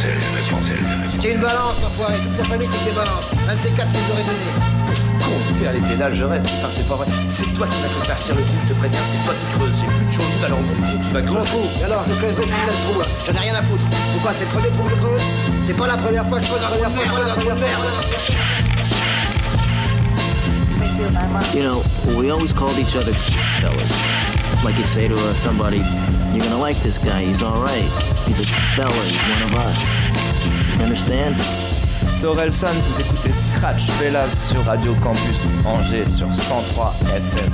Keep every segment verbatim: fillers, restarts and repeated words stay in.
française, la française. C'était une balance, l'enfoiré. Toute sa famille, c'est que des balances. Un de ces quatre nous aurait donné. Con, il perd les pédales, je rêve. Putain, c'est pas vrai. C'est toi qui vas te farcir le trou, je te préviens. C'est toi qui creuses. C'est plus de chaud, alors on tu vas creuser. J'en fous. Alors, je creuserai ce putain de trou. J'en ai rien à foutre. Pourquoi? C'est le premier trou que je creuse. C'est pas la première fois que je creuse la première fois. C'est pas la première fois. You know, we always called each other fellas. Like you'd say to uh, somebody, you're gonna like this guy, he's alright. He's a fella, he's one of us. You understand? Sorelsan, vous écoutez Scratch Fellaz sur Radio Campus Angers sur cent trois F M.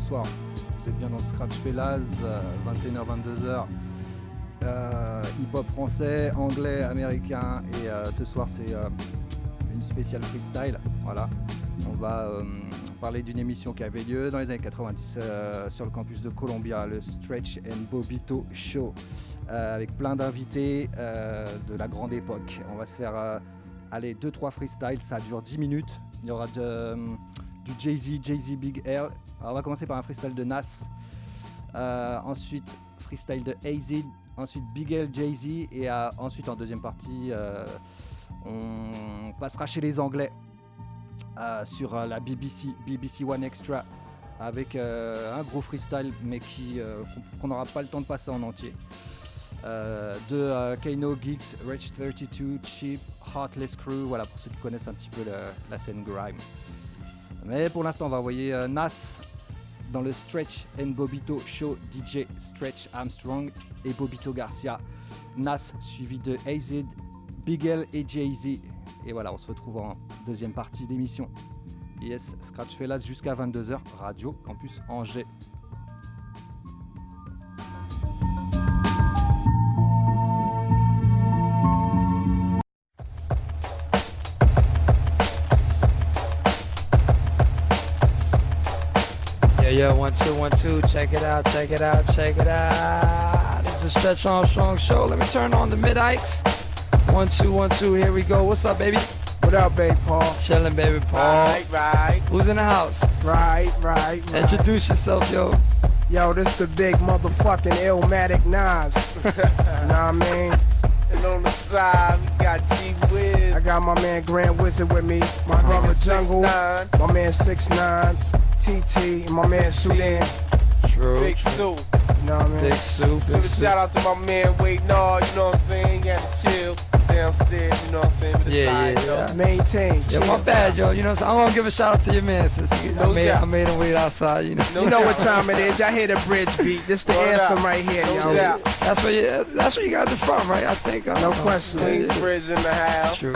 Bonsoir, vous êtes bien dans Scratch Fellaz, vingt et une heures, vingt-deux heures, euh, hip-hop français, anglais, américain, et euh, ce soir c'est euh, une spéciale freestyle, voilà. On va euh, parler d'une émission qui avait lieu dans les années quatre-vingt-dix euh, sur le campus de Columbia, le Stretch and Bobbito Show, euh, avec plein d'invités euh, de la grande époque. On va se faire euh, aller deux trois freestyles, ça dure dix minutes, il y aura de... Euh, du Jay-Z, Jay-Z, Big L. Alors on va commencer par un freestyle de Nas, euh, ensuite freestyle de A Z, ensuite Big L, Jay-Z, et euh, ensuite en deuxième partie euh, on passera chez les Anglais euh, sur euh, la B B C One Extra avec euh, un gros freestyle mais qui euh, qu'on n'aura pas le temps de passer en entier, euh, de euh, Kano, Giggs, Wretch trente-deux, Chip, Heartless Crew, voilà pour ceux qui connaissent un petit peu le, la scène Grime. Mais pour l'instant, on va envoyer euh, Nas dans le Stretch and Bobbito Show, D J Stretch Armstrong et Bobbito Garcia. Nas suivi de A Z, Big L et Jay-Z. Et voilà, on se retrouve en deuxième partie d'émission. Yes, Scratch Fellaz jusqu'à vingt-deux heures, Radio Campus Angers. Yeah, one, two, one, two, check it out, check it out, check it out. This is Stretch Armstrong Show. Let me turn on the mid-ikes. One, two, one, two, here we go. What's up, baby? What up, baby Paul? Chillin', baby Paul. Right, right. Who's in the house? Right, right, right. Introduce yourself, yo. Yo, this the big motherfucking Illmatic Nas. You know what I mean? And on the side, we got G-Wiz. I got my man Grand Wizard with me. My brother Jungle. Nine. My man six nine. T T and my man Sudan. True. Big Sue. You know what I mean? Big Sue. Big Sue. Shout out to my man Wade Nard, you know what I'm saying? You got to chill downstairs, you know what I'm saying? Yeah, side, yeah, yo. yeah. Maintain. Yeah, my bad, yo. You know what I'm saying? I want to give a shout out to your man since you know, no I, made, I made him wait outside. You know, no you know what time it is. Y'all hear the bridge beat. This the anthem right here, no y'all. That's where, you, that's where you guys are from, right? I think. I no know. question. Queensbridge yeah. in the house. True.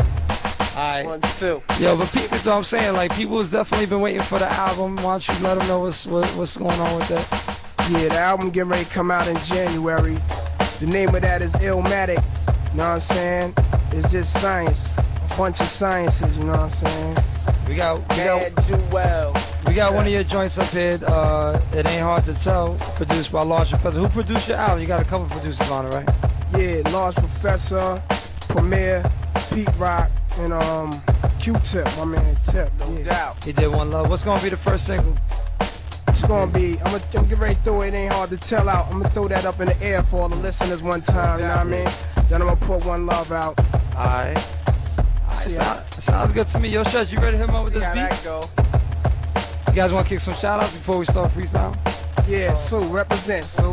Alright. One, two. Yo, but people, that's what I'm saying. Like, people's definitely been waiting for the album. Why don't you let them know what's what, what's going on with that? Yeah, the album getting ready to come out in January. The name of that is Illmatic. You know what I'm saying? It's just science. A bunch of sciences, you know what I'm saying? We got we got, too well. we got yeah. one of your joints up here. Uh, It Ain't Hard to Tell, produced by Large Professor. Who produced your album? You got a couple producers on it, right? Yeah, Large Professor, Premier, Pete Rock. And um, Q-Tip, my man Tip. No yeah. doubt. He did One Love. What's gonna be the first single? It's gonna be. I'm gonna get ready to throw It Ain't Hard to Tell out. I'm gonna throw that up in the air for all the listeners one time. You know what I mean? Then I'm gonna put One Love out. All right. See, all right. So, sounds good to me. Yo, Stretch, you ready to hit me up with this beat? That go. You guys wanna kick some shout outs before we start freestyle? Yeah. So represent. So.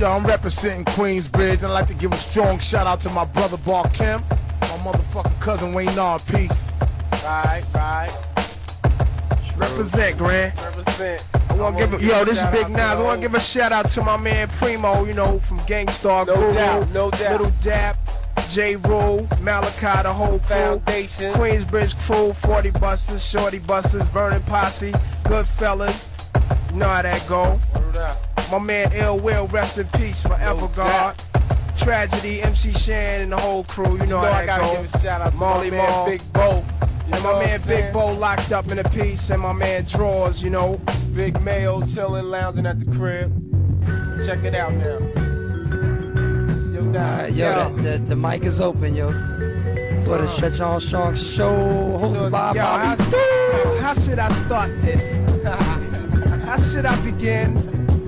Yo, I'm representing Queensbridge. I'd like to give a strong shout out to my brother Bar Kemp. My motherfucking cousin Wayne Nard, peace. Right, right. True. Represent, Grand. Represent. I wanna I give a, yo, this is Big Nas. I wanna give a shout out to my man Primo, you know, from Gangstar. No Guru, doubt, no doubt. Little Dap, J. Rule, Malachi, the whole foundation, crew, Queensbridge crew, forty busters, shorty busters, Vernon Posse, Goodfellas. You know how that go. My man Ill Will, rest in peace, forever, no God. Doubt. Tragedy, M C Shan and the whole crew, you know, you know I gotta go. give a shout out to Molly, my man Mom. Big Bo, you and my man Big Bo locked up in a piece, and my man Drawers, you know, Big Mayo chilling, lounging at the crib. Check it out now. Yo, Nah, yo, yo. The, the, the mic is open, yo. For the Stretch Armstrong Show, hosted by yo, Bobby. How, how should I start this? How should I begin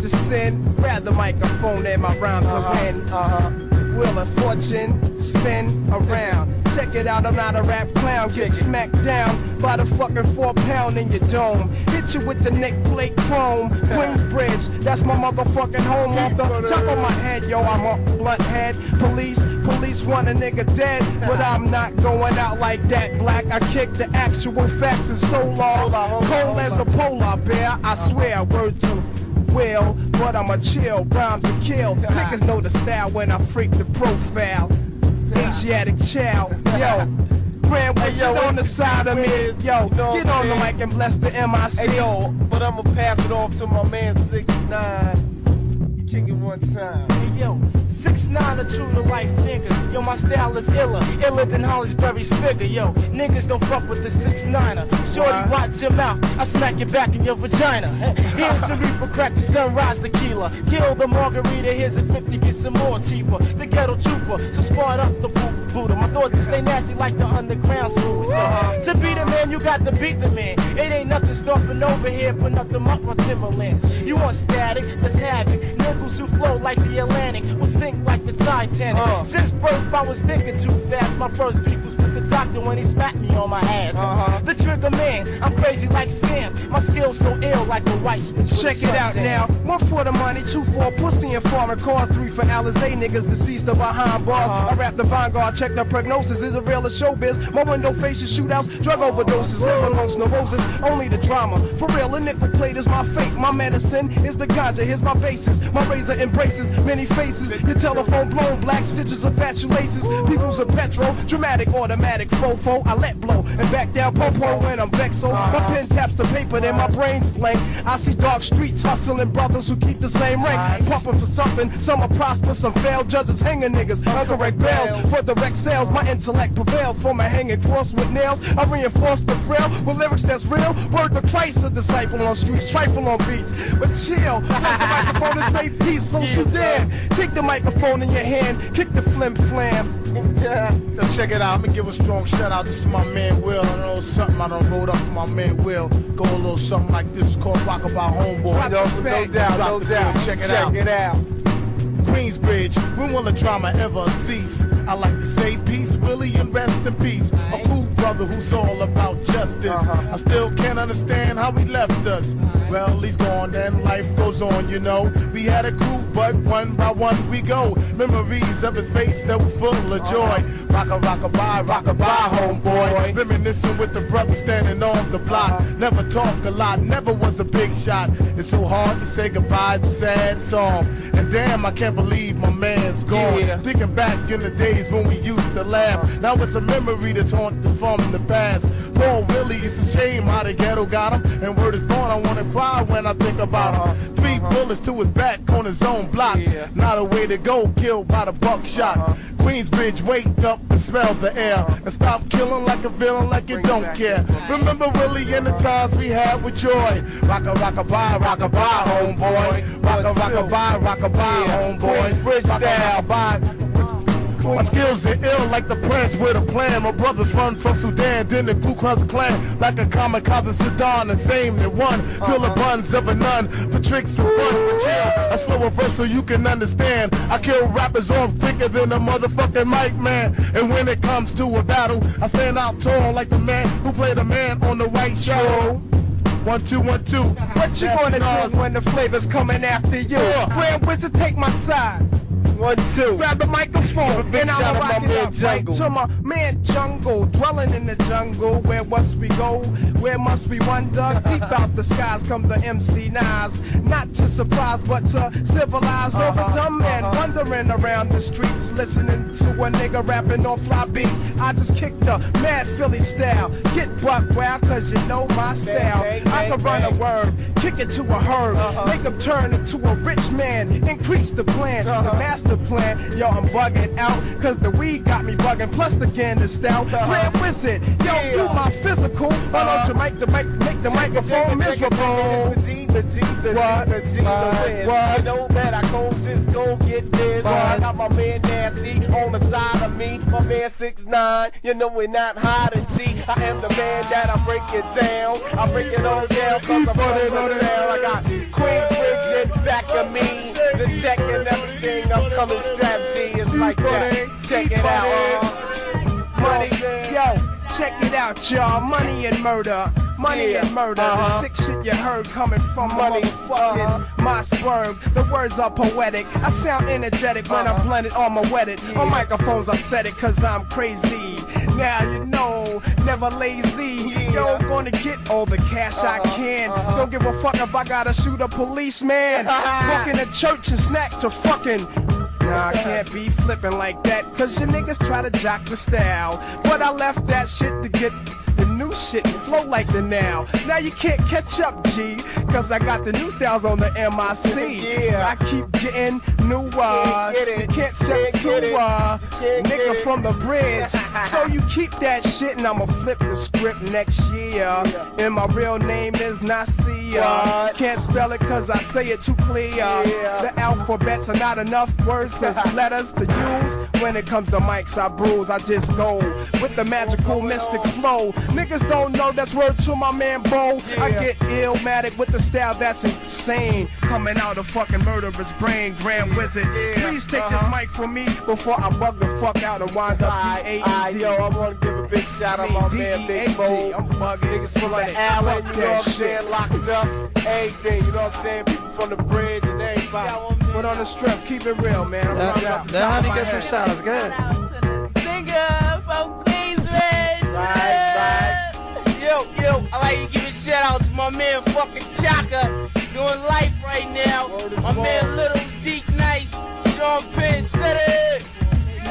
to send? Grab the microphone and my rhymes uh-huh. are pen. Uh-huh. Will of fortune spin around. Check it out, I'm not a rap clown. Get smacked down by the fucking four pound in your dome. Hit you with the neck plate chrome. Queensbridge, that's my motherfucking home. Off the top of my head, yo, I'm off blunt head. Police, police want a nigga dead, but I'm not going out like that, black. I kick the actual facts and so long. Cold as a polar bear, I swear, word to will, but I'm a chill, rhymes to kill. Niggas know the style when I freak the profile. Asiatic child, yo. Grand Wizard hey, yo, on the side of me, yo. Know get on the mic and bless the M I C. Hey, yo, but I'ma pass it off to my man six nine. You kick it one time. Hey, yo. six nine a true to life nigga. Yo, my style is iller, iller than Hollisberry's figure. Yo, niggas don't fuck with the six niner. Shorty, watch your mouth, I smack your back in your vagina. Here's some reefer crack the sunrise tequila. Kill the margarita, here's a fifty, get some more cheaper. The ghetto trooper, so spot up the Buddha. My thoughts stay nasty like the underground sewers. Uh, to be the man, you got to beat the man. It ain't nothing stopping over here, but nothing up on Timberlands. You want static? Let's have it. Niggas who flow like the Atlantic will sink like the Titanic. Uh, Since birth, I was thinking too fast. My first beat was with the doctor when he smacked me on my ass. Uh-huh. The trigger man, I'm crazy like Sam. My skills so ill like a white switch. Check it out now. One for the money, two for a pussy and foreign cars, three for Alizé niggas deceased or behind bars. Uh-huh. I rap the vanguard, check the prognosis. Is it real or showbiz? My window faces, shootouts, drug overdoses, live amongst neuroses. Only the drama. For real, a nickel plate is my fate. My medicine is the ganja. Here's my basis. My razor embraces many faces. Your telephone blown, black stitches of fashion laces. People's a petrol, dramatic, automatic, fofo. I let blow and back down popo when I'm vexo. My pen taps the paper, then my brain's blank. I see dark streets hustling brothers who keep the same rank. Pumping for something, some are prosperous, some fail. Judges hanging niggas, uncorrect bells for direct sales. My intellect prevails for my hanging cross with nails. I reinforce the frail with lyrics that's real. Word to Christ, a disciple on streets, trifle on beats. But chill, pass the microphone and say peace, so Sudan. Take the microphone in your hand, kick the flim flam. Yeah. Now check it out, I'm gonna give a strong shout out. This is my man Will. I know something I done rolled up for my man Will. Go a little something like this called Rock About Homeboy. No, no doubt, no doubt. Check it out. Check it out. Queensbridge, when will the drama ever cease? I like to say peace, Willie, and rest in peace. A cool brother who's all about justice. Uh-huh. I still can't understand how he left us. Right. Well, he's gone and life goes on, you know. We had a crew, but one by one we go. Memories of his face that were full of joy. Right. Rock-a, rock-a-bye, rock-a-bye, homeboy. Boy. Reminiscing with the brother standing on the block. Uh-huh. Never talk a lot, never was a big shot. It's so hard to say goodbye, it's a sad song. And damn, I can't believe my man's gone. Yeah. Thinking back in the days when we used to laugh. Uh-huh. Now it's a memory that's haunted from the past. Poor Willie, it's a shame how the ghetto got him. And word is born, I wanna cry when I think about him. Three uh-huh. bullets to his back on his own block. Yeah. Not a way to go, killed by the buckshot. Uh-huh. Queensbridge, wake up and smell the air. Uh-huh. And stop killing like a villain, like you don't care. Remember Willie uh-huh. and the times we had with joy. Rock-a, rock-a-bye, rock-a-bye, homeboy. Rock-a, rock-a-bye, rock-a-bye, homeboy. Queensbridge style, bye. My skills are ill like the prince with a plan. My brothers run from Sudan, then the Ku Klux Klan. Like a kamikaze Sudan, the same in one. Fill the buns of a nun for tricks and fun. But chill, I slow a verse so you can understand. I kill rappers off quicker than a motherfucking mic man. And when it comes to a battle, I stand out tall like the man who played a man on the white show. One, two, one, two. What you gonna do when the flavor's coming after you? Grand Wizard, take my side. One, two. Grab the microphone and I'll rock it up right to my man Jungle. Dwelling in the jungle, where must we go? Where must we wonder? Deep out the skies come the M C Nas. Not to surprise, but to civilize uh-huh, over dumb men uh-huh. wandering around the streets, listening to a nigga rapping on fly beats. I just kicked the mad Philly style. Get Buck Wild, cause you know my style. Bang, bang, bang, I can run bang. a word, kick it to a herd, uh-huh. make him turn into a rich man, increase the plan, uh-huh. the master plan. Yo, I'm bugging out, cause the weed got me bugging, plus the gang is stout. Grand Wizard, yo, do my physical. Why don't you make the mic, make the microphone miserable? the G, the what? G, the G, what? The Wiz. What? You know that I go just go get this. What? I got my man Nasty on the side of me. My man six nine, you know we're not hiding G. I am the man that I break it down. I break it all down cause I'm running around. I got Queensbridge in back of me. The check and everything, I'm coming strap G. It's like that. Check it out. Money, yo. Check it out, y'all. Money and murder. Money yeah. and murder. Uh-huh. The sick shit you heard coming from money. Uh-huh. My sperm. The words are poetic. I sound energetic uh-huh. when I'm blended or moeted. Yeah. On microphones, I said it cause I'm crazy. Now you know, never lazy. Yeah. Yo, I'm gonna get all the cash uh-huh. I can. Uh-huh. Don't give a fuck if I gotta shoot a policeman. Fucking a church and snack to fucking. Nah, I can't be flippin' like that, cause your niggas try to jock the style. But I left that shit to get the new shit and flow like the now. Now you can't catch up, G, cause I got the new styles on the M I C. Yeah. I keep getting new uh, get it. Can't step can't to uh, nigga from the bridge. So you keep that shit and I'ma flip the script next year. Yeah. And my real name is Nasia. Can't spell it cause I say it too clear. Yeah. The alphabets are not enough words as letters to use. When it comes to mics, I bruise, I just go with the magical mystic flow. Niggas don't know that's word to my man, bro. Yeah. I get Illmatic with the style that's insane. Coming out of fucking murderous brain, Grand Wizard. Yeah. Please take uh-huh. this mic from me before I bug the fuck out and wind up D A E D. Yo, I wanna give a big shout out my man, Big Bo. I'm bugging niggas from the alley, you know what I'm saying? Locked up, everything, you know what I'm saying? People from the bridge and everybody. Put on the strip, keep it real, man. I'm running out the top of my head. Now, honey, get some shots, go ahead. Shout out to the singer from Queensbridge. Right. Yo, yo, I like to give a shout out to my man fucking Chaka, doing life right now. My boy. Man Little Deek Nice, Sean Penn City.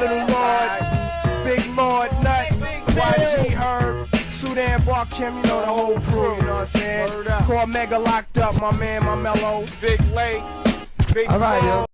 Little Lord, Big Lord Nut, Y G Herb, Sudan Bar Kim, you know the whole crew, you know what I'm saying? Core Mega locked up, my man, my mellow, Big Lake, Big All right, yo.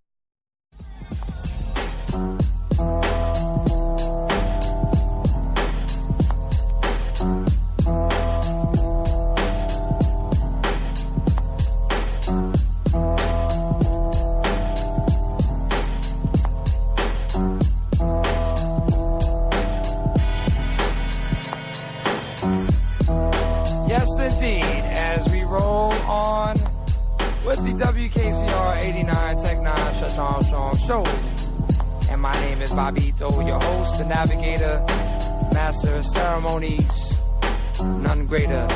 Roll on with the W K C R eighty-nine Tech nine Stretch Armstrong Show. And my name is Bobbito, your host, the navigator, master of ceremonies, none greater.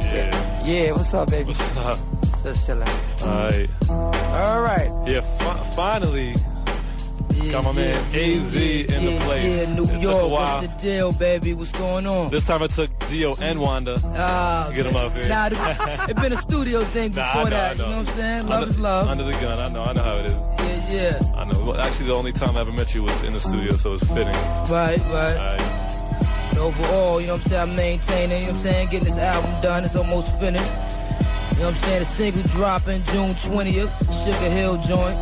Yeah. Yeah, what's up, baby? What's up? Just chilling. Alright. Alright. Yeah, fi finally. Yeah, got my yeah, man yeah, A Z yeah, in yeah, the place. Yeah, New it York, what's the deal, baby? What's going on? This time I took Dio and Wanda uh, to get them up here. Nah, it's been a studio thing before nah, know, that, know. You know what I'm saying? Love under, is love. Under the gun, I know, I know how it is. Yeah, yeah. I know. Well, actually, the only time I ever met you was in the studio, so it's fitting. Right, right. Right. Overall, you know what I'm saying? I'm maintaining, you know what I'm saying? Getting this album done, it's almost finished. You know what I'm saying? The single dropping June twentieth, Sugar Hill joint.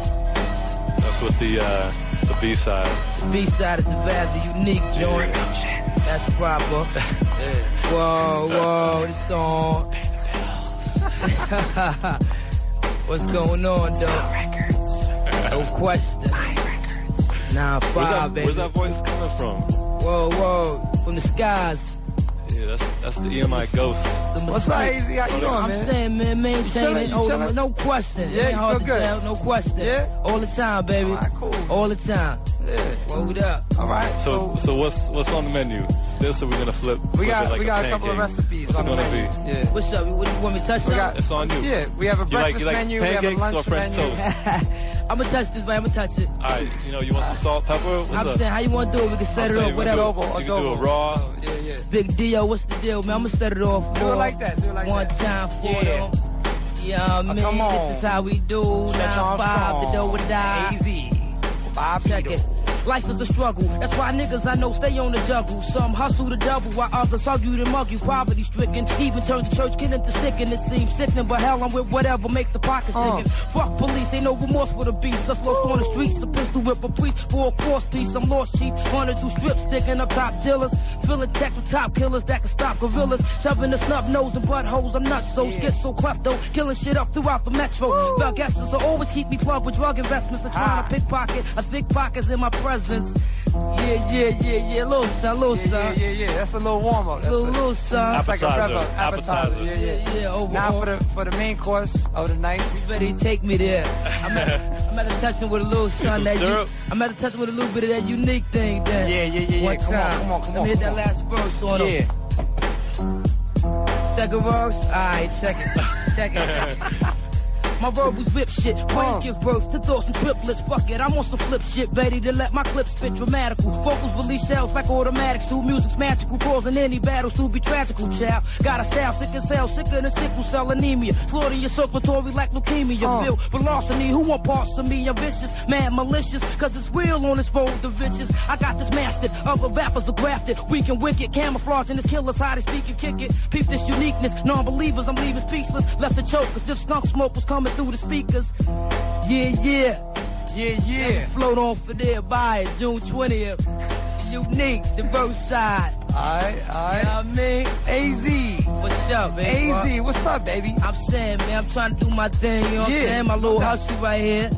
That's with the uh, the B-side. The B-side is the rather unique joint. That's proper. Whoa, whoa, this song. What's going on, though? Records. No question. My records. Nah, five, where's that, baby. Where's that voice coming from? Whoa, whoa, from the skies. Yeah, that's that's the E M I Ghost. What's up, A Z? How you doing, man? I'm saying, man, maintaining. No question. Yeah, you feel good. No question. Yeah. All the time, baby. All right, cool. All the time. Yeah. Hold up. All right. So, so what's what's on the menu? This, or we're gonna flip? We got we got a couple of recipes. What's it gonna be? Yeah. What's up? What do you want me to touch on? It's on you. Yeah. We have a breakfast menu. We have a lunch menu. Pancakes or French toast. I'm gonna touch this, man. I'm gonna touch it. All right, you know, you want some salt, pepper? What's I'm up? saying, how you want to do it? We can set I'm it up, whatever. Adobo, adobo. You can do it raw. Oh, yeah, yeah. Big D O, what's the deal, man? I'm gonna set it off. Do it like that. Do it like one that. One time for yeah. them. Yeah, I mean, come on. This is how we do. Stretch nine five, the dough would die. Easy. Check it. Life is a struggle, that's why niggas I know stay on the juggle. Some hustle to double, while others argue to mug you. Poverty stricken, even turn the church, get into sticking. It seems sickening, but hell, I'm with whatever makes the pockets uh. sticking. Fuck police, ain't no remorse for the beast. Us lost on the streets, a pistol whip a priest for a cross piece. I'm lost sheep, running through strips, sticking up top dealers. Filling tech with top killers that can stop gorillas. Shoving the snub nose and buttholes, I'm nuts, so yeah. Skits so klepto, killing shit up throughout the metro. Woo. Thug essence, I always keep me plugged with drug investments. I'm trying ah. to pickpocket, a thick pocket's in my presence. Yeah, yeah, yeah, yeah, little son, little yeah, son. Yeah, yeah, yeah, that's a little warm up. That's little, a little son. That's like a pepper appetizer. appetizer. Yeah, yeah, yeah. Overall. Now for the for the main course of the night. You better take me there. I'm at, I'm at the touching with a little son that syrup. You. I'm at the touching with a little bit of that unique thing there. Yeah, yeah, yeah, yeah. One come time. on, come on, come Let on. Let me hit that last verse on him. Yeah. Second verse. All right, check it, check it. My verbals whip shit, brains give birth to thoughts and triplets. Fuck it, I'm on some flip shit, ready to let my clips spit dramatical. Vocals release shells like automatics. Who music's magical, causing any battles to be tragical, child. Got a style, sick as hell, sicker than sickle cell anemia. Slaughter your circulatory like leukemia. Uh. Bill, velocity, who want parts of me? I'm vicious, mad, malicious, cause it's real on this fold of bitches. I got this mastered, other rappers are grafted. Weak and wicked, camouflage and this killer's how they speak and kick it. Peep this uniqueness, non-believers, I'm leaving speechless. Left to choke, cause this skunk smoke was coming through the speakers. Yeah, yeah. Yeah, yeah. Float on for there by it, June twentieth. Unique, the verse side. Alright, alright. You know what I mean? A Z. What's up, baby? A Z, bro? What's up, baby? I'm saying, man, I'm trying to do my thing, you know yeah. what I'm saying? My little hustle right here.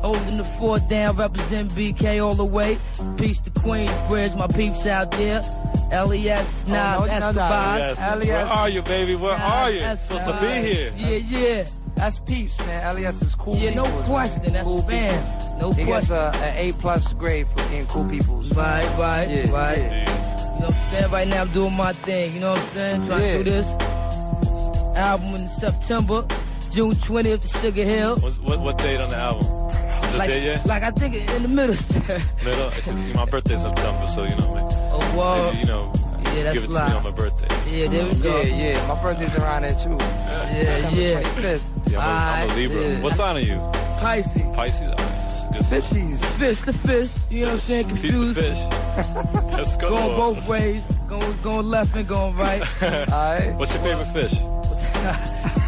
Holding the fort down, represent B K all the way. Peace to Queensbridge, my peeps out there. L E S, Nas, Esteban. Where are you, baby? Where are you? Supposed to be here. Yeah, yeah. That's peeps, man. L E S is cool. Yeah, no peoples, question. Man. That's cool, man. No he question. He gets an A plus grade for being cool peoples. Right, right, yeah, right. Yeah. You know what I'm saying? Right now, I'm doing my thing. You know what I'm saying? Trying yeah. to do this album in September, June twentieth, to Sugar Hill. What's, what what date on the album? The like, day yet? Like I think in the middle. Middle. My birthday's September, so you know, man. Oh wow. Maybe, you know. Yeah, that's give it to me on my birthday. Yeah, there we go. Yeah, yeah. My birthday's around there too. Yeah, yeah. yeah. yeah I'm, a, I'm a Libra. Yeah. What sign are you? Pisces. Pisces. Right. Good fishies. Fish to fish. You know what I'm saying? Confused. Fish to fish. Let's go. Going both ways. Going, going left and going right. All right. What's your favorite fish?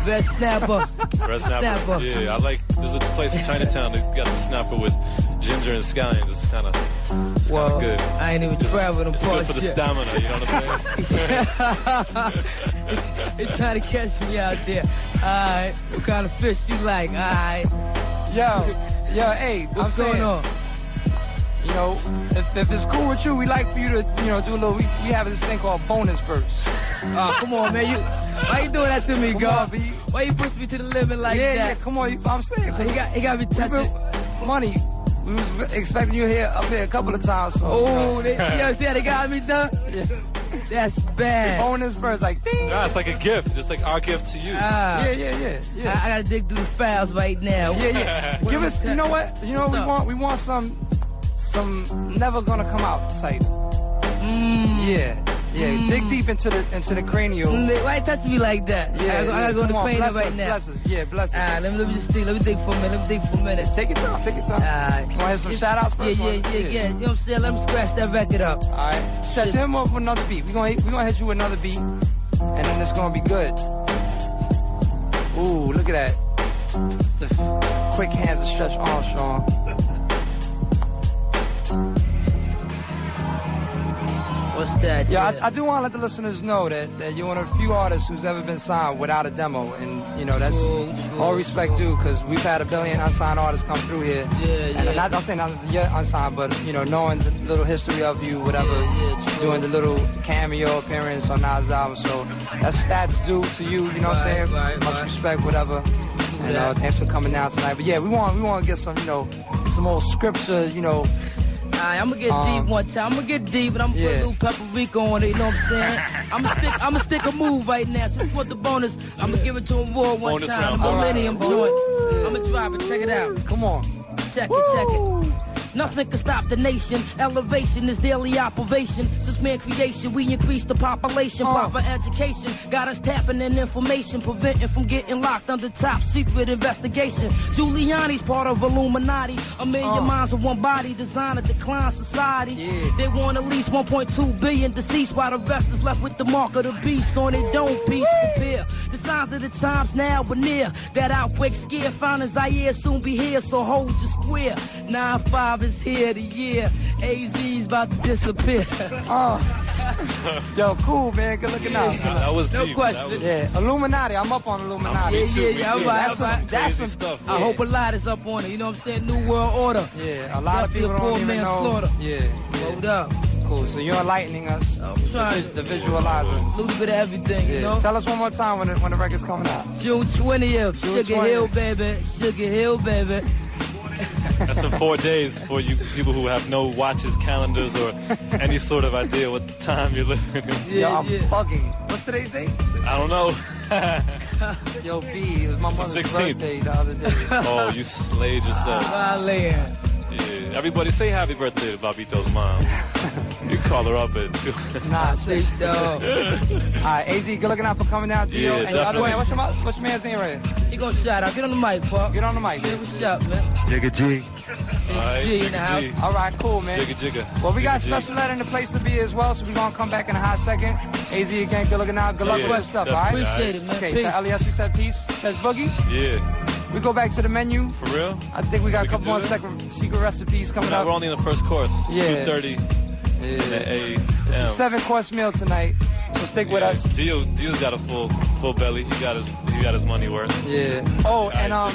Red snapper. Red snapper. snapper. Yeah, I like. There's a place in Chinatown that got the snapper with ginger and scallions. It's kind of. It's well, good. I ain't even traveling them. It's good for the stamina, you know what I'm saying? It's trying to catch me out there. Alright, what kind of fish you like? Alright. Yo, yo, hey, what's I'm going saying, on? You know, if, if it's cool with you, we like for you to, you know, do a little. We, we have this thing called bonus verse. Oh, come on, man. You, why you doing that to me, God? Why you push me to the limit like yeah, that? Yeah, come on. You, I'm saying, uh, he got, he got me touching money. We was expecting you here up here a couple of times. So, oh, you know, see how they got me done? Yeah. That's bad. They own this verse like, ding. Nah, it's like a gift. It's like our gift to you. Ah, yeah, yeah, yeah, yeah. I, I gotta dig through the files right now. Yeah, yeah. Give us, you know what? You know what we want? We want some, some never gonna come out type. Mm. Yeah. Yeah, mm. dig deep into the into the cranial. Why touch me like that? Yeah, I gotta yeah, go to the cranial right us, now. Bless us. Yeah, bless us. Alright, let me let me just think. Let me think for a minute. Let me think for a minute. Take your time. Take your time. Alright. You wanna hear some it's, shout outs first? Yeah, yeah, yeah, yeah, yeah. You know what I'm saying? Let me scratch that record up. Alright. Stretch him up with another beat. We gonna we gonna hit you with another beat, and then it's gonna be good. Ooh, look at that. The quick hands of Stretch Armstrong. What's that? Yeah, I, I do want to let the listeners know that, that you're one of the few artists who's ever been signed without a demo. And, you know, that's true, true, all respect true. due because we've had a billion unsigned artists come through here. Yeah, and yeah. Not, I'm saying not yet unsigned, but, you know, knowing the little history of you, whatever, yeah, yeah, doing the little cameo appearance on Nas' album. So that's stats due to you, you know right, what I'm saying? Right, Much right. respect, whatever. And yeah. uh, thanks for coming down tonight. But, yeah, we want we want to get some, you know, some old scripture, you know. Alright, I'm gonna get um, deep one time. I'm gonna get deep, and I'm gonna yeah. put a little paprika on it. You know what I'm saying? I'm gonna stick. I'm gonna stick a move right now. Since so what the bonus, I'm gonna give it to him raw one bonus time. The Millennium joint. I'm gonna drive it. Check it out. Come on. Check Woo. it. Check it. Nothing can stop the nation. Elevation is daily operation. Since man creation, we increase the population. Proper education got us tapping in information, preventing from getting locked under top secret investigation. Giuliani's part of Illuminati. A million minds of one body designed to decline society. They want at least one point two billion deceased, while the rest is left with the mark of the beast on their dome piece. Prepare. The signs of the times now were near. That outbreak scare found Zaire soon be here, so hold your square. nine five is here, the year A Z's about to disappear. Oh. Yo, cool, man. Good looking yeah, out. That, that was no deep. question. That was yeah. Deep. Illuminati. I'm up on Illuminati. Yeah, yeah, yeah. Right, that's right. Some, that's some stuff. I yeah. hope a lot is up on it. You know what I'm saying? New World Order. Yeah, a lot Except of people don't poor even man know. Slaughter. Yeah, yeah. Hold up. Cool. So you're enlightening us. I'm trying the, to. The visualizer. A little bit of everything, yeah. you know? Tell us one more time when the, when the record's coming out. June twentieth. Sugar Hill, baby. Sugar Hill, baby. That's in four days for you people who have no watches, calendars, or any sort of idea what the time you're living in. Yeah, Yo, I'm yeah. bugging. What's today's date? I don't know. Yo, B, it was my mother's birthday the other day. Oh, you slayed yourself. Ah, everybody say happy birthday to Bobbito's mom. You call her up at two. Nah, she's dope. Alright, A Z, good looking out for coming out to you. Yeah, and other way, what's your, what's your man's name right here? He gonna shout out. Get on the mic, Pop. Get on the mic. Yeah, what's up, man? Jigga G. Alright, G in the house. Alright, cool, man. Jigga Jigga. Well, we got special letter in the place to be as well, so we're gonna come back in a hot second. A Z again, good looking out. Good luck with that stuff, alright? Appreciate it, man. Okay, to L E S, we said peace. That's Boogie. Yeah. We go back to the menu. For real? I think we got we a couple more secret, secret recipes coming no, up. We're only in the first course. Yeah. two thirty. Yeah. It's a seven course meal tonight. So stick yeah, with us. Dio, Dio's got a full full belly. He got his he got his money worth. Yeah. Oh, and um,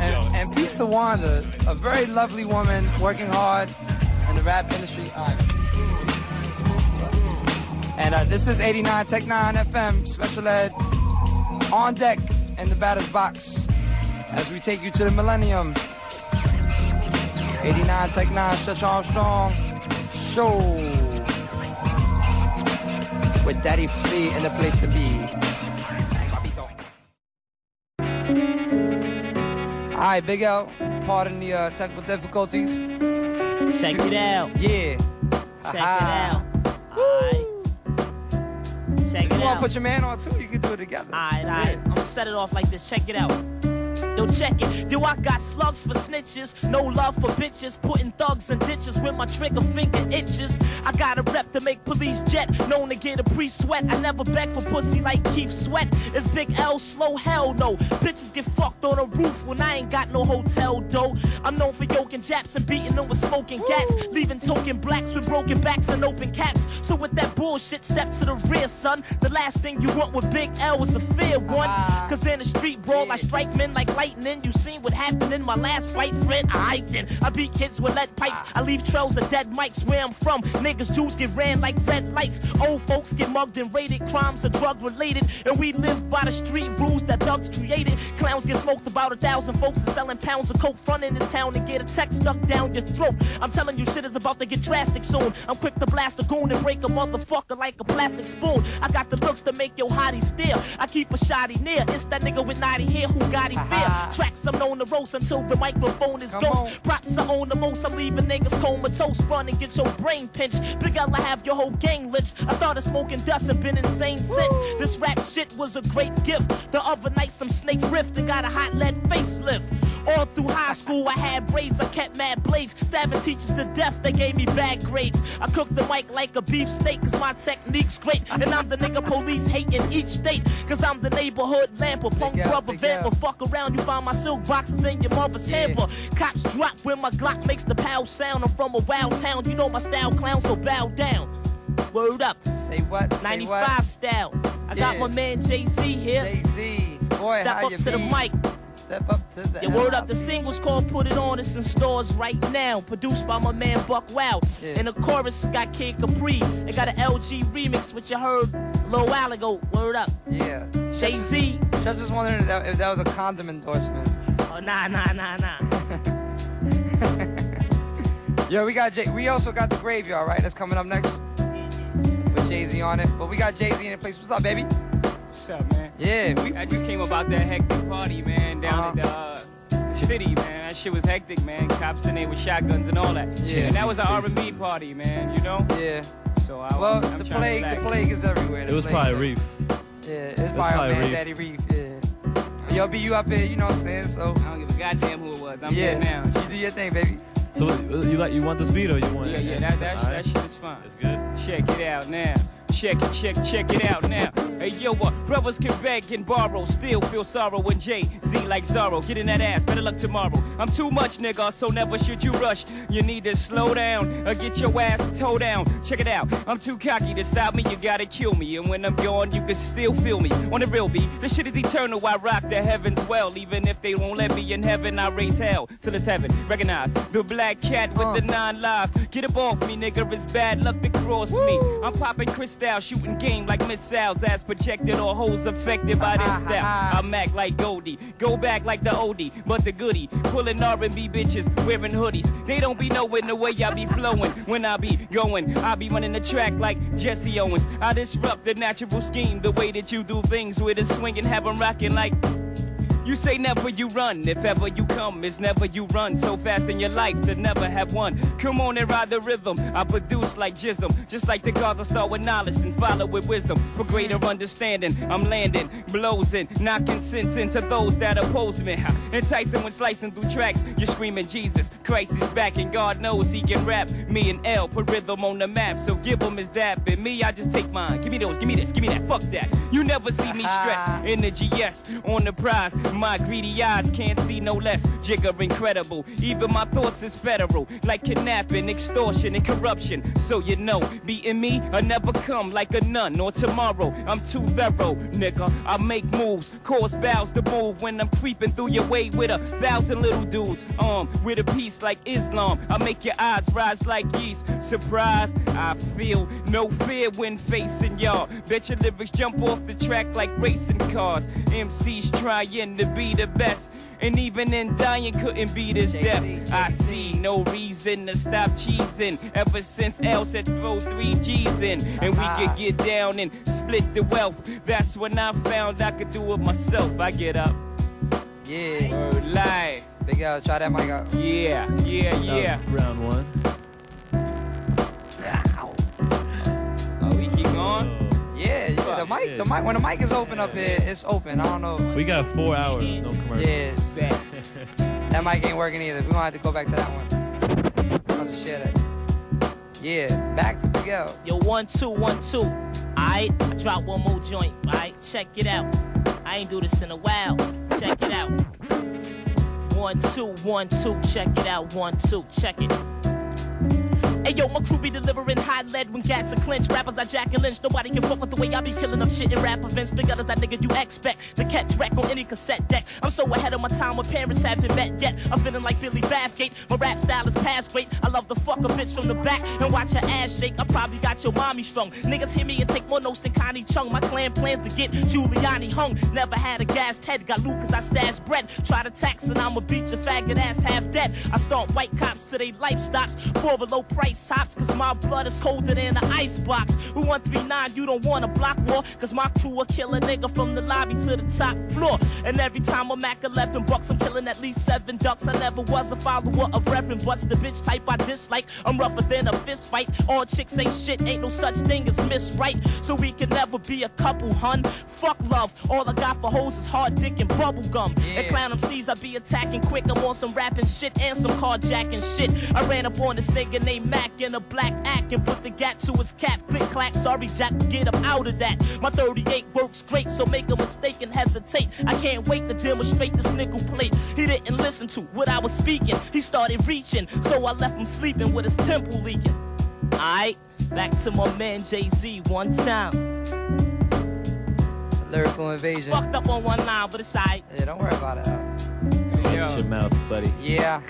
and, and peace to Wanda, a very lovely woman working hard in the rap industry. All right. And uh, this is eighty-nine Tech nine F M Special Ed on deck in the batter's box. As we take you to the Millennium, eighty-nine Tech nine, Stretch Armstrong Show with Daddy Flea and the place to be. Alright, Big L, pardon the uh, technical difficulties. Check it out. Yeah. Check Aha. it out. Alright. Check if it out. You want to put your man on too? You can do it together. Alright, alright. Yeah. I'm going to set it off like this. Check it out. Yo, check it. Yo, I got slugs for snitches. No love for bitches. Putting thugs in ditches when my trigger finger itches. I got a rep to make police jet. Known to get a pre-sweat. I never beg for pussy like Keith Sweat. It's Big L, slow hell no. Bitches get fucked on a roof when I ain't got no hotel dough. I'm known for yoking Japs and beating them with smoking cats. Leaving token blacks with broken backs and open caps. So with that bullshit, step to the rear, son. The last thing you want with Big L is a fair one. Cause in the street brawl, I strike men like lightning. You seen what happened in my last fight, friend? I hiked in. I beat kids with lead pipes. I leave trails of dead mics where I'm from. Niggas, Jews get ran like red lights. Old folks get mugged and raided. Crimes are drug related. And we live by the street rules that thugs created. Clowns get smoked about a thousand folks and selling pounds of coke. Front in this town and get a text stuck down your throat. I'm telling you, shit is about to get drastic soon. I'm quick to blast a goon and break a motherfucker like a plastic spoon. I got the looks to make your hottie stare. I keep a shotty near. It's that nigga with naughty hair who got him fear. Tracks I'm known to roast until the microphone is ghost. Props I own the most, I'm leaving niggas comatose. Run and get your brain pinched. Big L, I have your whole gang lynched. I started smoking dust and been insane since. Woo. This rap shit was a great gift. The other night some snake riffed and got a hot lead facelift. All through high school I had braids, I kept mad blades. Stabbing teachers to death, they gave me bad grades. I cooked the mic like a beef steak cause my technique's great. And I'm the nigga police hate in each state. Cause I'm the neighborhood lamp, a punk brother vamp, a fuck around you find my silk boxes in your mother's yeah. hamper. Cops drop when my Glock makes the pow sound. I'm from a wild town, you know my style clown, so bow down. Word up. Say what? ninety-five Say what? Style. I yeah. got my man Jay-Z here. Jay-Z. Boy, Step how up you to mean? the mic. Step up to the yeah, word up. The single's called Put It On. It's in stores right now. Produced by my man Buck Wild. Yeah. And the chorus got Kid Capri. It got an L G remix, which you heard a little while ago. Word up. Yeah. Jay-Z. I was just wondering if that, if that was a condom endorsement. Oh, nah, nah, nah, nah. Yo, we got Jay. We also got The Graveyard, right? That's coming up next. With Jay-Z on it. But we got Jay-Z in the place. What's up, baby? What's up, man? Yeah, we, I just came about that hectic party, man, down uh-huh. at the uh, City, man. That shit was hectic, man. Cops in there with shotguns and all that. Yeah. And that was an R and B party, man, you know? Yeah. So I well, was, I'm the plague, the plague is everywhere. The it was probably Reef. Yeah, it's it probably, probably man, Daddy Reef. Yeah. Yo, B, you up here? You know what I'm saying? So I don't give a goddamn who it was. I'm yeah. here now. You do your thing, baby. So you like you want this beat or you want? Yeah, it? yeah, that that, sh right. that shit is fun. It's good. Check it out now. Check it, check, check it out now. Hey yo, uh, brothers can beg and borrow, still feel sorrow when Jay-Z like Zorro. Get in that ass, better luck tomorrow. I'm too much, nigga, so never should you rush. You need to slow down or get your ass toe down. Check it out, I'm too cocky to stop me, you gotta kill me. And when I'm gone, you can still feel me. On the real beat, this shit is eternal, I rock the heavens well. Even if they won't let me in heaven, I raise hell till it's heaven. Recognize the black cat with uh. the nine lives. Get up off me, nigga, it's bad luck to cross Woo. me. I'm popping crystal. Shooting game like missiles, ass projected or hoes affected by this step. I'm act like Goldie, go back like the oldie, but the goodie. Pulling R and B bitches, wearing hoodies. They don't be knowing the way I be flowing. When I be going, I be running the track like Jesse Owens. I disrupt the natural scheme, the way that you do things with a swing and have them rocking like. You say never you run, if ever you come, it's never you run. So fast in your life to never have one. Come on and ride the rhythm, I produce like jism. Just like the gods, I start with knowledge and follow with wisdom. For greater understanding, I'm landing, blows in, knocking sense into those that oppose me. Enticing when slicing through tracks, you're screaming Jesus, Christ is back and God knows he can rap. Me and L put rhythm on the map, so give him his dap. And me, I just take mine, give me those, give me this, give me that, fuck that. You never see me stress, in the G S, on the prize. My greedy eyes can't see no less. Jigger incredible. Even my thoughts is federal. Like kidnapping, extortion, and corruption. So you know, beating me, I never come like a nun or tomorrow. I'm too thorough, nigga. I make moves, cause bows to move when I'm creeping through your way with a thousand little dudes. Um, with a piece like Islam, I make your eyes rise like yeast. Surprise, I feel no fear when facing y'all. Bet your lyrics jump off the track like racing cars. M Cs trying to be the best, and even in dying couldn't be this deaf. I see no reason to stop cheesing ever since L said throw three G's in, and we could get down and split the wealth. That's when I found I could do it myself. I get up, yeah, word life. Big L, try that mic out. Yeah, yeah, yeah. Round one. Ow. Oh, we keep going. Yeah, yeah, the mic, the mic, when the mic is open up here, it's open. I don't know. We got four hours, no commercial. Yeah, that mic ain't working either. We're gonna have to go back to that one. I'll just share that. Yeah, back to Big L. Yo, one, two, one, two. All right, I drop one more joint. All right, check it out. I ain't do this in a while. Check it out. One, two, one, two. Check it out. One, two. Check it. Ayo, my crew be delivering hot lead when cats are clenched. Rappers I jack and lynch. Nobody can fuck with the way I be killing up shit in rap events. Big L is that nigga you expect to catch wreck on any cassette deck. I'm so ahead of my time, my parents haven't met yet. I'm feeling like Billy Bathgate. My rap style is past great. I love to fuck a bitch from the back and watch her ass shake. I probably got your mommy strung. Niggas hit me and take more notes than Connie Chung. My clan plans to get Giuliani hung. Never had a gassed head. Got loot cause I stashed bread. Try to tax and I'ma beat your faggot ass half dead. I stomp white cops till they life stops. For below price tops, cause my blood is colder than an icebox. We one three nine, you don't want a block war, cause my crew will kill a nigga from the lobby to the top floor. And every time I'm at eleven bucks, I'm killing at least seven ducks. I never was a follower of Reverend Butts, the bitch type I dislike. I'm rougher than a fist fight. All chicks ain't shit, ain't no such thing as misright. So we can never be a couple, hun. Fuck love, all I got for hoes is hard dick and bubble gum. Yeah. And clown M Cs I be attacking quick. I'm on some rapping shit and some carjacking shit. I ran up on this nigga named Mac in a black act and put the gap to his cap. Click clack, sorry Jack, get him out of that. My thirty-eight works great, so make a mistake and hesitate. I can't wait to demonstrate this nigga plate. He didn't listen to what I was speaking. He started reaching, so I left him sleeping with his temple leaking. Alright, back to my man Jay-Z one time. Lyrical invasion. I fucked up on one line, but it's alright. Yeah, don't worry about it. Huh? Wash your mouth, buddy. Yeah,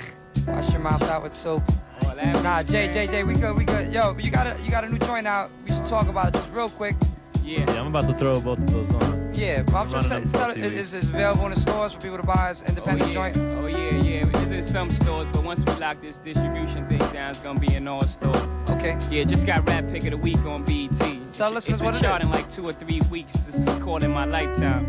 wash your mouth out with soap. Oh, nah, Jay, Jay, Jay, we good, we good. Yo, you got a, you got a new joint out. We should talk about it just real quick. Yeah. Yeah, I'm about to throw both of those on. Yeah, but I'm, I'm just saying, it's, it's available in the stores for people to buy. It's independent oh, yeah. joint. Oh yeah, yeah, it's in some stores, but once we lock this distribution thing down, it's gonna be in all stores. Okay. Yeah, just got Rap Pick of the Week on B E T. Tell listeners what it is. It's been shot in like two or three weeks. This is called In My Lifetime.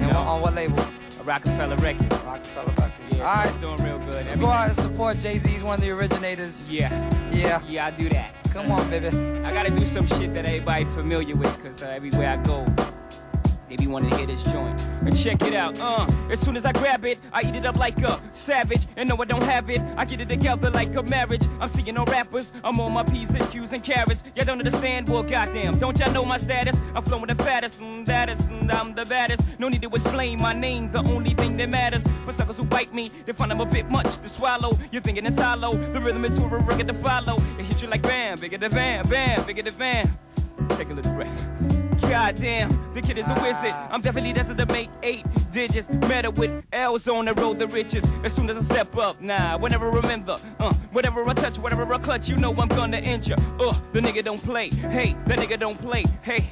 And on what label? a Rockefeller record. Rockefeller record. Yeah, all right. Doing real good. Support, Everything. support Jay-Z. He's one of the originators. Yeah. Yeah. Yeah, I do that. Come on, baby. I gotta do some shit that everybody familiar with, cause uh, everywhere I go, they be wanting to hear this joint. And check it out, uh. As soon as I grab it, I eat it up like a savage. And no, I don't have it. I get it together like a marriage. I'm seeing no rappers. I'm on my P's and Q's and carrots. Y'all don't understand? Well, goddamn. Don't y'all know my status? I'm flowing the fattest. Mm, that is, mm, I'm the baddest. No need to explain my name. The only thing that matters. For suckers who bite me, they find I'm a bit much to swallow. You're thinking it's hollow. The rhythm is too rugged to follow. It hits you like bam, bigger the van, bam, bigger the van. Take a little breath. Goddamn, the kid is a wizard. I'm definitely destined to make eight digits. Meta with L's on the road to riches. As soon as I step up, nah, whenever I remember, uh, whatever I touch, whatever I clutch, you know I'm gonna injure. Uh, the nigga don't play. Hey, the nigga don't play. Hey,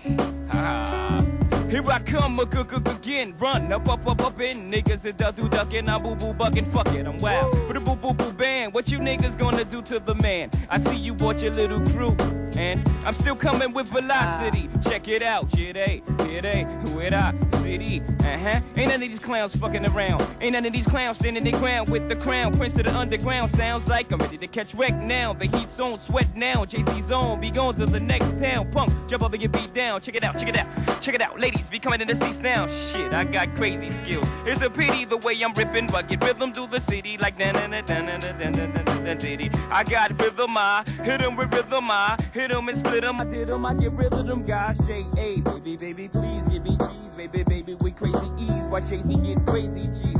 ah. Here I come, a good good again. Run up, up, up, up in niggas and duck do duckin'. I'm boo boo buckin', fuck it, I'm wild. But a boo boo boo band, what you niggas gonna do to the man? I see you bought your little crew, and I'm still coming with velocity. Check it out, J-Day, J-Day, who it I, city, uh-huh. Ain't none of these clowns fucking around. Ain't none of these clowns standing their ground with the crown. Prince of the underground, sounds like I'm ready to catch wreck now. The heat's on, sweat now. Jay-Z's on, be going to the next town. Punk, jump up and get beat down. Check it out, check it out, check it out. Ladies, be coming in the seats now. Shit, I got crazy skills. It's a pity the way I'm ripping rugged rhythm through the city like na na na na na na na na na na na. I got rhythm, I hit 'em with rhythm, I hit 'em and split 'em. I did 'em, I get rid of them guys. J A, baby, baby, please give me cheese, baby, baby, with crazy ease. Why Jay-Z get crazy cheese?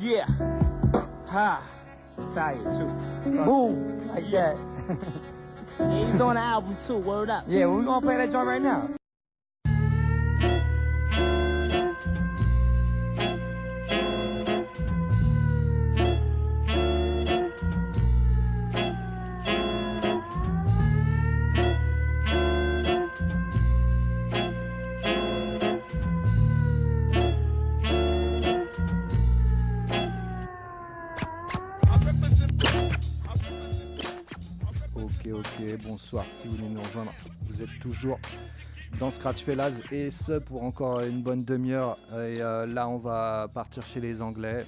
Yeah, ha, tired too. Boom, like that. He's on the album too. Word up. Yeah, well, we gonna play that joint right now. Bonsoir, si vous voulez nous rejoindre, vous êtes toujours dans Scratch Fellaz et ce pour encore une bonne demi-heure. Et euh, là, on va partir chez les Anglais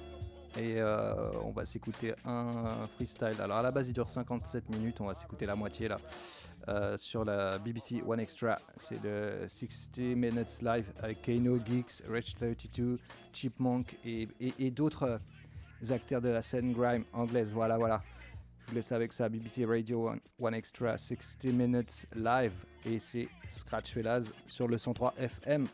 et euh, on va s'écouter un freestyle. Alors à la base, il dure cinquante-sept minutes, on va s'écouter la moitié là euh, sur la B B C One Extra. C'est le sixty minutes live avec Kano, Giggs, Wretch trente-deux, Chip et, et, et d'autres acteurs de la scène grime anglaise. Voilà, voilà. Je vous laisse avec ça, B B C Radio One Extra, sixty minutes live, et c'est Scratch Fellaz sur le one oh three F M.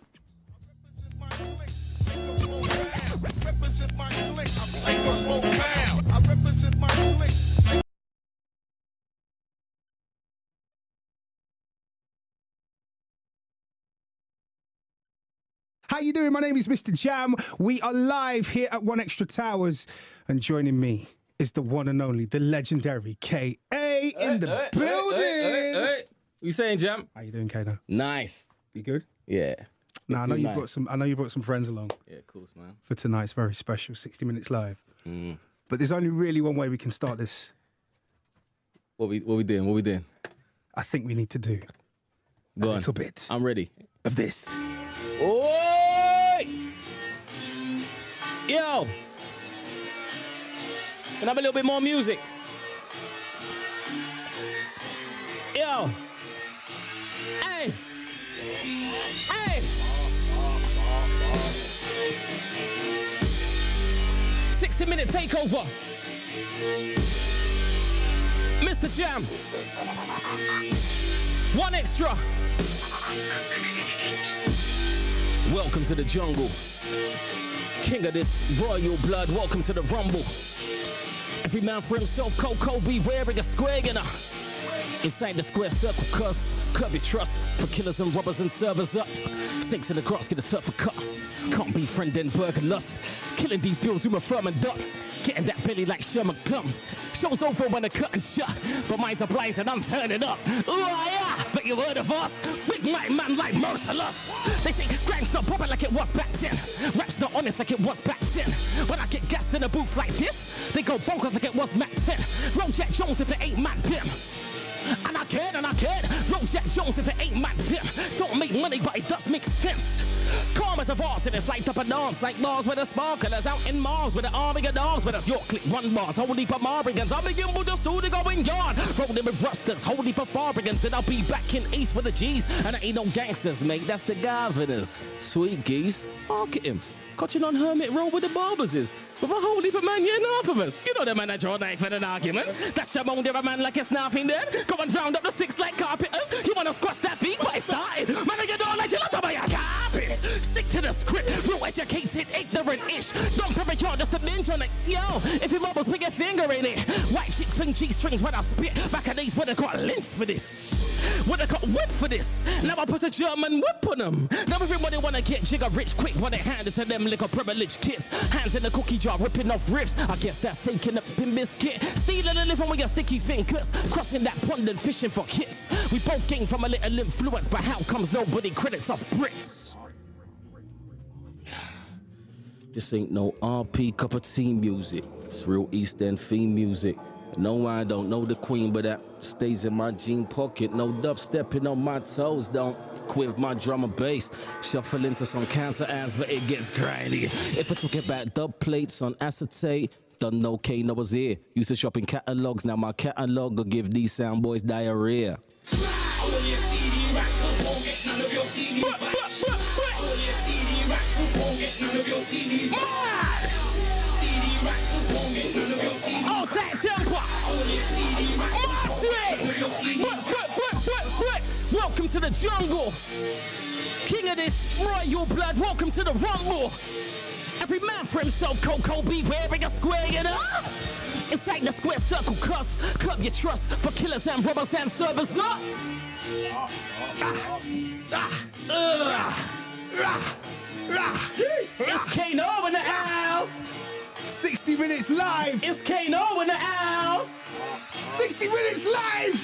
How you doing? My name is Mister Jam. We are live here at One Extra Towers, and joining me is the one and only, the legendary K A right, in the right, building. All right, all right, all right. What you saying, Jam? How you doing, Kano? Nice. You good? Yeah. Nah, I know you nice. brought some. I know you brought some friends along. Yeah, of course, man. For tonight's very special sixty minutes live. Mm. But there's only really one way we can start this. What we what we doing? What we doing? I think we need to do Go a on. little bit. I'm ready. Of this. Oi! Yo. And have a little bit more music. Yo. Hey. Hey. sixty minute takeover. Mister Jam. One Extra. Welcome to the jungle. King of this royal blood. Welcome to the rumble. Every man for himself, Coco, be wearing a square, you know. Inside the square circle, cuz curb your trust for killers and robbers and servers up. Snakes in the grass, get a turf a cut. Can't be friendin' burger lust. Killing these bills, who are firm and duck. Getting that belly like Sherman Plum. Show's over when the cut and shut. But minds are blind and I'm turning up. Ooh, yeah, but you heard of us. Big might man like Merciless. They say Grime's not proper like it was back then. Rap's not honest like it was back then. When I get gassed in a booth like this, they go bonkers like it was Mac ten. Roll Jack Jones if it ain't Mac Dim. And I can, and I can. Roll I'm Jack Jones if it ain't my dip. Don't make money, but it does make sense. Calm as a varsity, it's light up in arms, like Mars with a sparklers. Out in Mars with an army of dogs with us. York click one bars, holy for Marigans. I'll begin with the studio going yard. Rolling with rusters, holy for Farigans. Then I'll be back in East with the G's. And I ain't no gangsters, mate, that's the governors. Sweet geese, market him. Catching on Hermit Road with the barbers is. With a whole heap of man here and half of us. You know the man that draw knife at an argument. That's your moan there a man like it's nothing then. Come and round up the sticks like carpenters. You wanna squash that beat? Why started? Man, I get all like you lot about your carpets. Stick to the script, real educated, ignorant-ish. Don't prepare y'all just to binge on it. Yo, if you mumbles, put your finger in it. White chicks and G-strings when I spit. Back in these, would have got lynch for this. Would have got whip for this. Now I put a German whip on them. Now everybody wanna get jigger rich quick when they hand it to them. Lick a privileged kids, hands in the cookie jar, ripping off riffs. I guess that's taking up in biscuit, stealing and living with your sticky fingers, crossing that pond and fishing for hits. We both came from a little influence, but how comes nobody credits us Brits? This ain't no R P cup of tea music. It's real East End theme music. No, I don't know the queen, but that stays in my jean pocket. No dub stepping on my toes, don't quiv my drum and bass. Shuffle into some cancer ass, but it gets grindy. If I took it back, dub plates on acetate. Done okay, no was here. Used to shop in catalogs, now my catalog will give these sound boys diarrhea. Oh, that temper! Marty! Welcome to the jungle! King of this royal blood, welcome to the rumble! Every man for himself, Coco, be wearing a square, you know? Inside the square circle, cuss, curb your trust for killers and robbers and servers, not. Ah, ah, uh, rah, rah. It's Kano in the house! sixty minutes live. It's Kano in the house. sixty minutes live.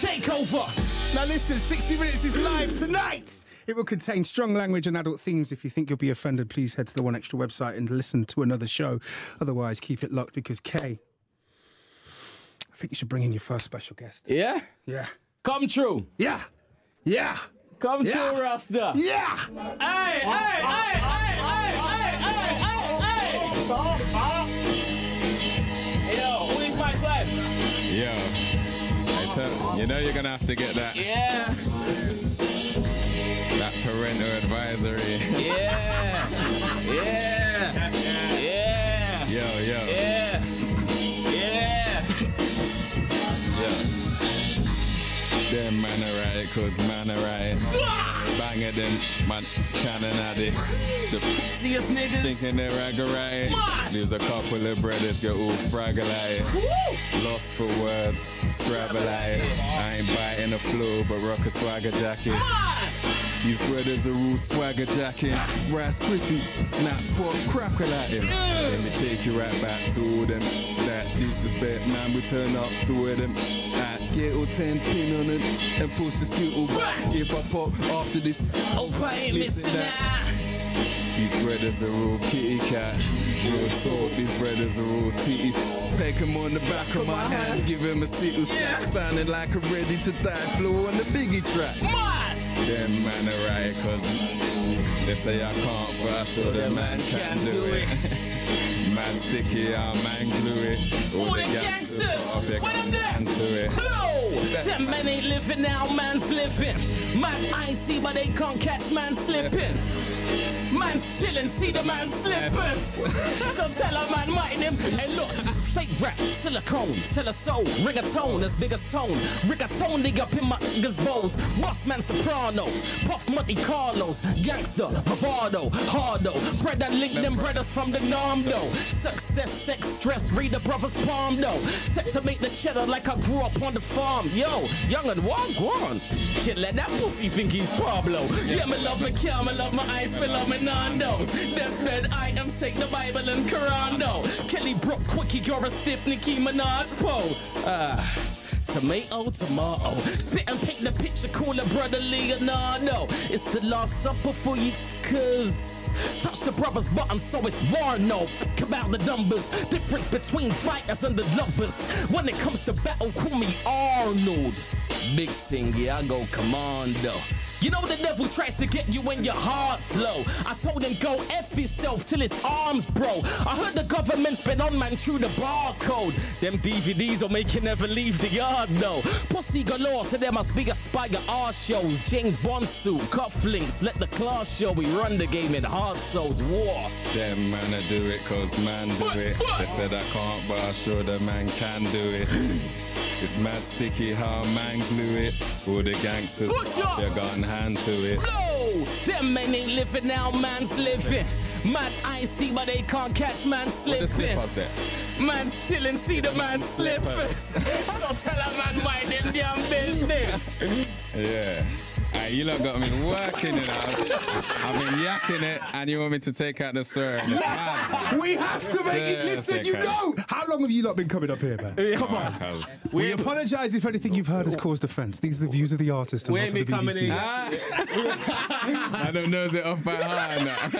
Take over. Now listen, sixty minutes is live tonight. It will contain strong language and adult themes. If you think you'll be offended, please head to the One Extra website and listen to another show. Otherwise, keep it locked because Kay, I think you should bring in your first special guest. Yeah? Yeah. Come true. Yeah. Yeah. Come yeah. true, Rasta. Yeah. Hey, hey, hey, hey, hey, hey, hey, hey. Yo, who's my slave? Yo, I tell, you know you're gonna have to get that. Yeah. That parental advisory. Yeah. Yeah. Yeah. Yo, yo. Yeah. Yeah. Yo. Them man are right, cause man are right. Banger than my cannon addicts. The see us niggas thinking they're agorite. There's a couple of brothers get all fraggleite. Lost for words, scrabbleite. I ain't biting the flow, but rock a swagger jacket. What? These brothers are all swagger jacket. Rice crispy, snap, pork, crackle at him. Yeah. Let me take you right back to all them. That disrespect, man, we turn up to them. Get all ten pin on it and push the skittle back. If I pop after this, oh, I ain't missing that. These brothers are all kitty cat. Real talk, these brothers are all titty. Peck him on the back of my hand, give him a sickle snack. Sounding like a ready to die flow on the biggie track. Them man are right, cause they say I can't, but I show them man can do it. Man sticky, our man glue it. All, All the gangsters, gangsters what up there? Hello! Them man ain't living now, man's living. Man icy, but they can't catch man slipping. Man's chillin', see the man's slippers. So tell a man, mind him. Hey look, fake rap, silicone, tell a soul, rigatone, as big as tone. Rigatone, dig up in my niggas' bowls. Boss man soprano, Puff Monte Carlos, gangster, Bavado, Hardo. Bread and link them brothers from the Namdo. Success, sex, stress, read the brother's palm though. Set to make the cheddar like I grew up on the farm. Yo, young and wild, gone. Can't let that pussy think he's Pablo. Yeah, my love, my cow, my love, my ice, my love, my Nando's. Deathbed items, take the Bible and Quran though. Kelly Brook, quickie, you're a stiff Nicki Minaj pole. Uh, tomato, tomato. Spit and paint the picture, call a brother Leonardo. It's the last supper for you. Touch the brother's button, so it's war, no. F*** about the numbers. Difference between fighters and the lovers. When it comes to battle, call me Arnold. big thing, yeah, I go commando. You know the devil tries to get you when your heart's low. I told him go F yourself till his arms bro. I heard the government's been on man through the barcode. Them D V Ds will make you never leave the yard though. Pussy galore, so there must be a spike of our shows. James Bond suit, cufflinks, let the class show. We run the game in hard souls, war. Them man I do it cause man do what? It what? They said I can't but I sure the man can do it. It's mad sticky how man glue it. All the gangsters up, they got a hand to it. No, them men ain't living now, man's living. Mad icy, but they can't catch man slipping. What the slippers there? Man's chilling, see the man slippers. So tell a man mind them damn business. Yeah. Hey, you lot got me working it out. I've been yakking it, and you want me to take out the swear. Yes! Man. We have to make yeah, it listen, you know! How long have you lot been coming up here, man? Yeah. Come on. Oh, we, we apologise if anything you've heard has caused offence. These are the views of the artist and not of the B B C. I don't know it off by heart.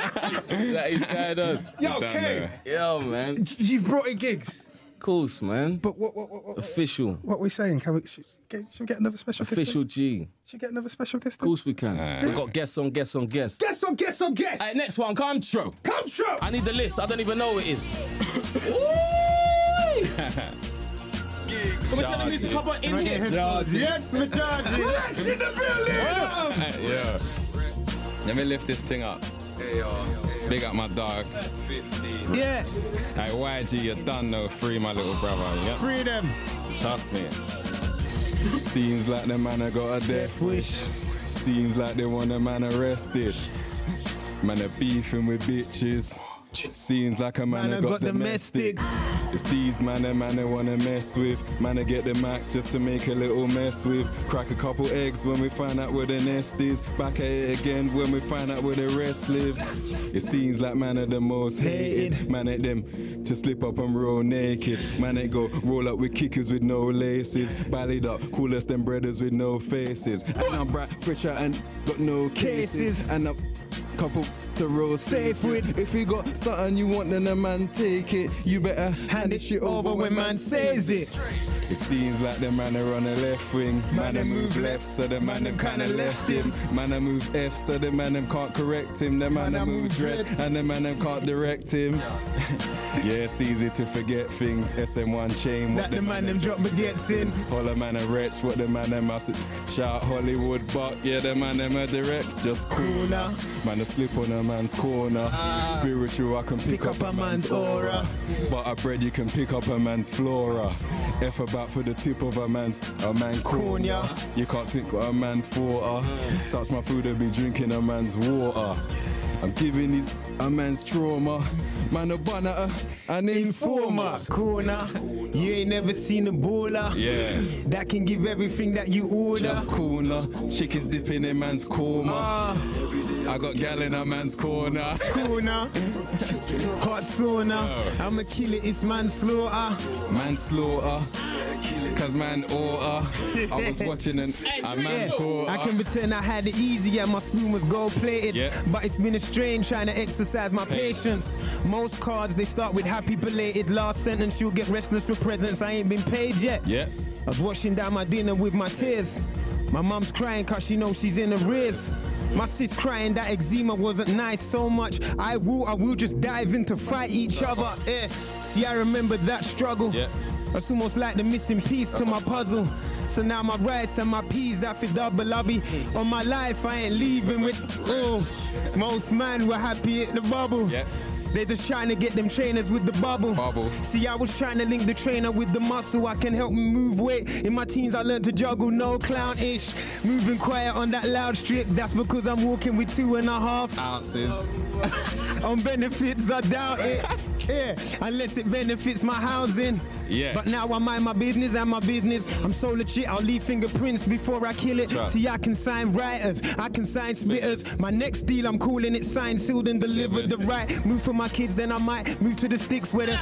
That is dead on. Yo, okay. Yo, man. You've brought in Giggs. Of course, man. But what, what, what, what official. What we're saying, can we... Sh- Get, should we get another special official guest? Official G. Should we get another special guest? Of course we can. Right. We've got guests on guests on guests. Guests on guests on guests! Alright, next one, Contro. Contro! I need the list, I don't even know what it is. Can we turn the music up on in here? Yes, Majority! Let's in the building! Yeah. Let me lift this thing up. Big up my dog. Yeah. Hey, Y G, you're done though. Free my little brother. Yep. Free them. Trust me. Seems like the man I got a death wish. Seems like they want the man arrested. Man a beefing with bitches. Seems like a man, man I got domestics. domestics. It's these man a man I wanna mess with. Man I get the Mac just to make a little mess with. Crack a couple eggs when we find out where the nest is. Back at it again when we find out where the rest live. It seems like man are the most hated. Man at them to slip up and roll naked. Man at go roll up with kickers with no laces. Ballied up, call us them brothers with no faces. And I'm bright, fresh out and got no cases. And I'm couple to roll safe with. If you got something you want, then a man take it. You better hand it shit over when man says it. It seems like the man are on the left wing. Man, man move left, so the man, man kinda left him. Man I move F, so the man can't correct him. The man, man move dread, and the man can't direct him. Yeah, it's easy to forget things. S M one chain, what that the, the man them drop begets in. Holla man a wretch, what the man them must shout Hollywood buck. Yeah, the man them a direct, just cooler. Man a slip on a man's corner. Uh, Spiritual, I can pick, pick up, up a man's, man's aura. But a bread, you can pick up a man's flora. F about for the tip of a man's, a man corner. You can't speak what a man for. Touch my food, I'll be drinking a man's water. I'm giving this a man's trauma. Man a banner, an informer. Corner, you ain't never seen a baller. Yeah. That can give everything that you order. Just corner, chickens dipping in man's coma. Uh, I got gal in a man's corner. Corner, hot sauna. Oh. I'm a killer, it's manslaughter. Manslaughter, cause man order. I was watching an a man order. I can pretend I had it easy and my spoon was gold plated. Yeah. But it's been a strain trying to exercise my patience. Most cards they start with happy belated. Last sentence you'll get restless for presents. I ain't been paid yet. Yeah. I was washing down my dinner with my tears. My mum's crying cause she knows she's in arrears. My sis crying that eczema wasn't nice so much. I will, I will just dive in to fight each other. Yeah. See, I remember that struggle. Yeah. It's almost like the missing piece to my puzzle. So now my rights and my peas, I feel double lobby. On my life, I ain't leaving with, oh. Most man were happy at the bubble. Yeah. They're just trying to get them trainers with the bubble. bubble. See, I was trying to link the trainer with the muscle. I can help me move weight. In my teens, I learned to juggle, no clown-ish. Moving quiet on that loud strip. That's because I'm walking with two and a half ounces. On benefits, I doubt it. Yeah, unless it benefits my housing. Yeah. But now I mind my business and my business. I'm so legit, I'll leave fingerprints before I kill it. Try. See, I can sign writers, I can sign spitters. My next deal, I'm calling it signed, sealed, and delivered. The right move for my kids, then I might move to the sticks where the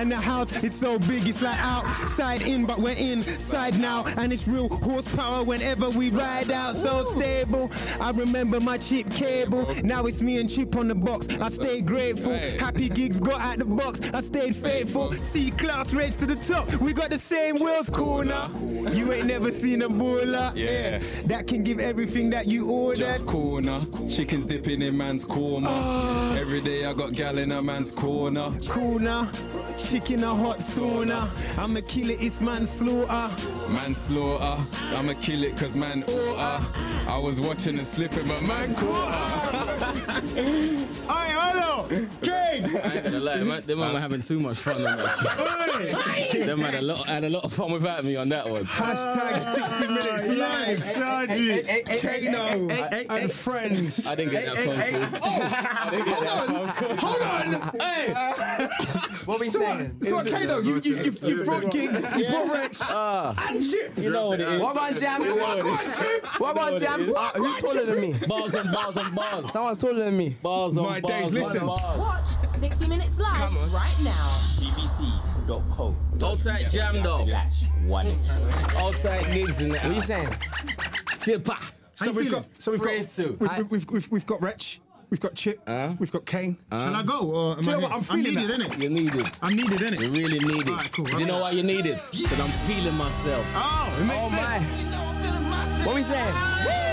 and the house is so big, it's like outside in, but we're inside now. And it's real horsepower whenever we ride out. So stable. I remember my cheap cable. Now it's me and Chip on the box. I stayed grateful. Happy Giggs got out the box. I stayed faithful. C class rage to the top. We got the same world's corner. You ain't never seen a baller. Yeah. That can give everything that you ordered. Just corner. Chickens dipping in man's corner. Oh. Every day I got gal in a man's corner. Corner. Chicken a hot sauna. I'ma kill it, it's manslaughter. Manslaughter. I'ma kill it cause man order. I was watching and slipping but man caught. Aye, hello! Kane! I ain't gonna lie, them man were having too much fun on that shit. Them had a lot had a lot of fun without me on that one. Hashtag sixty minutes live, Sergi, Kano, and friends. I didn't get that phone call. Oh, hold on, hold on! Hey! What we so saying? So Kano, you you you you brought Giggs, you brought Wretch, and Chip. You know what it is. What about Jam? What about Chip? What about Jam? Who's taller than me? Bars and bars and bars. Someone's taller than me. Bars on bars. My days, listen. Watch sixty minutes live right now. B B C dot co. Outside Jam though. One. Outside Giggs in there. What you saying? Chippa. So we've got so we've got we've we've we've got Wretch. We've got Chip, uh, we've got Kane. Uh, Shall I go? Or am do you I know what? I'm feeling I'm needed, innit? You're needed. I'm needed, innit? You're really needed. All right, cool. Do you know why you're needed? Because I'm feeling myself. Oh, it makes oh sense. My. What we saying? Woo!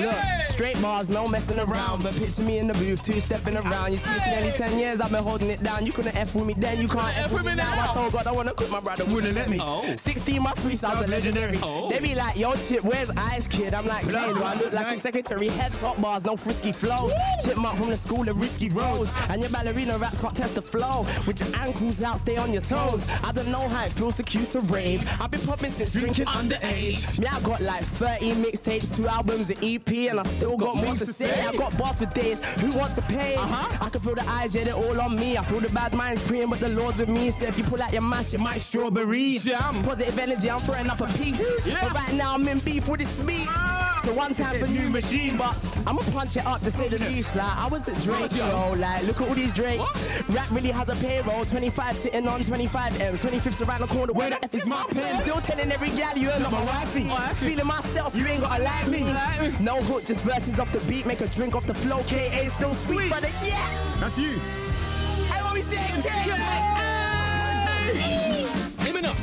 Look, straight bars, no messing around. But picture me in the booth, two-stepping around. You see, it's nearly ten years I've been holding it down. You couldn't F with me then, you can't F with me now. I told God I want to quit, my brother wouldn't let me. Oh. sixteen, my freestyles are legendary. Oh. They be like, yo, Chip, where's Ice Kid? I'm like, Kano, I look like a secretary. Head top bars, no frisky flows. Chipmunk from the school of risky roads. And your ballerina raps can't test the flow. With your ankles out, stay on your toes. I don't know how it feels to cue to rave. I've been popping since drinking underage. Me, I got like thirty mixtapes, two albums, an E P, and I still got, got more to say. say. I got bars for days. Who wants a page? Uh-huh. I can feel the eyes, yeah, they're all on me. I feel the bad minds praying, but the Lord's with me. So if you pull out your mash, it might strawberry jam. Positive energy, I'm throwing up a piece. Yeah. But right now I'm in beef with this beat. Ah. So one time for new machine, but I'ma punch it up to say the least. Like I was at Drake's show. Like look at all these Drake. What? Rap really has a payroll. twenty-five sitting on twenty-five M's. twenty-fifth's around the corner. Where the F is my pen? Still telling every gal you ain't not my wifey. wifey. Feeling myself, you ain't gotta like me. Like me. No hook, just verses off the beat. Make a drink off the flow. K A still sweet, brother. Yeah. That's you. Hey, what we saying? K A. Give me up.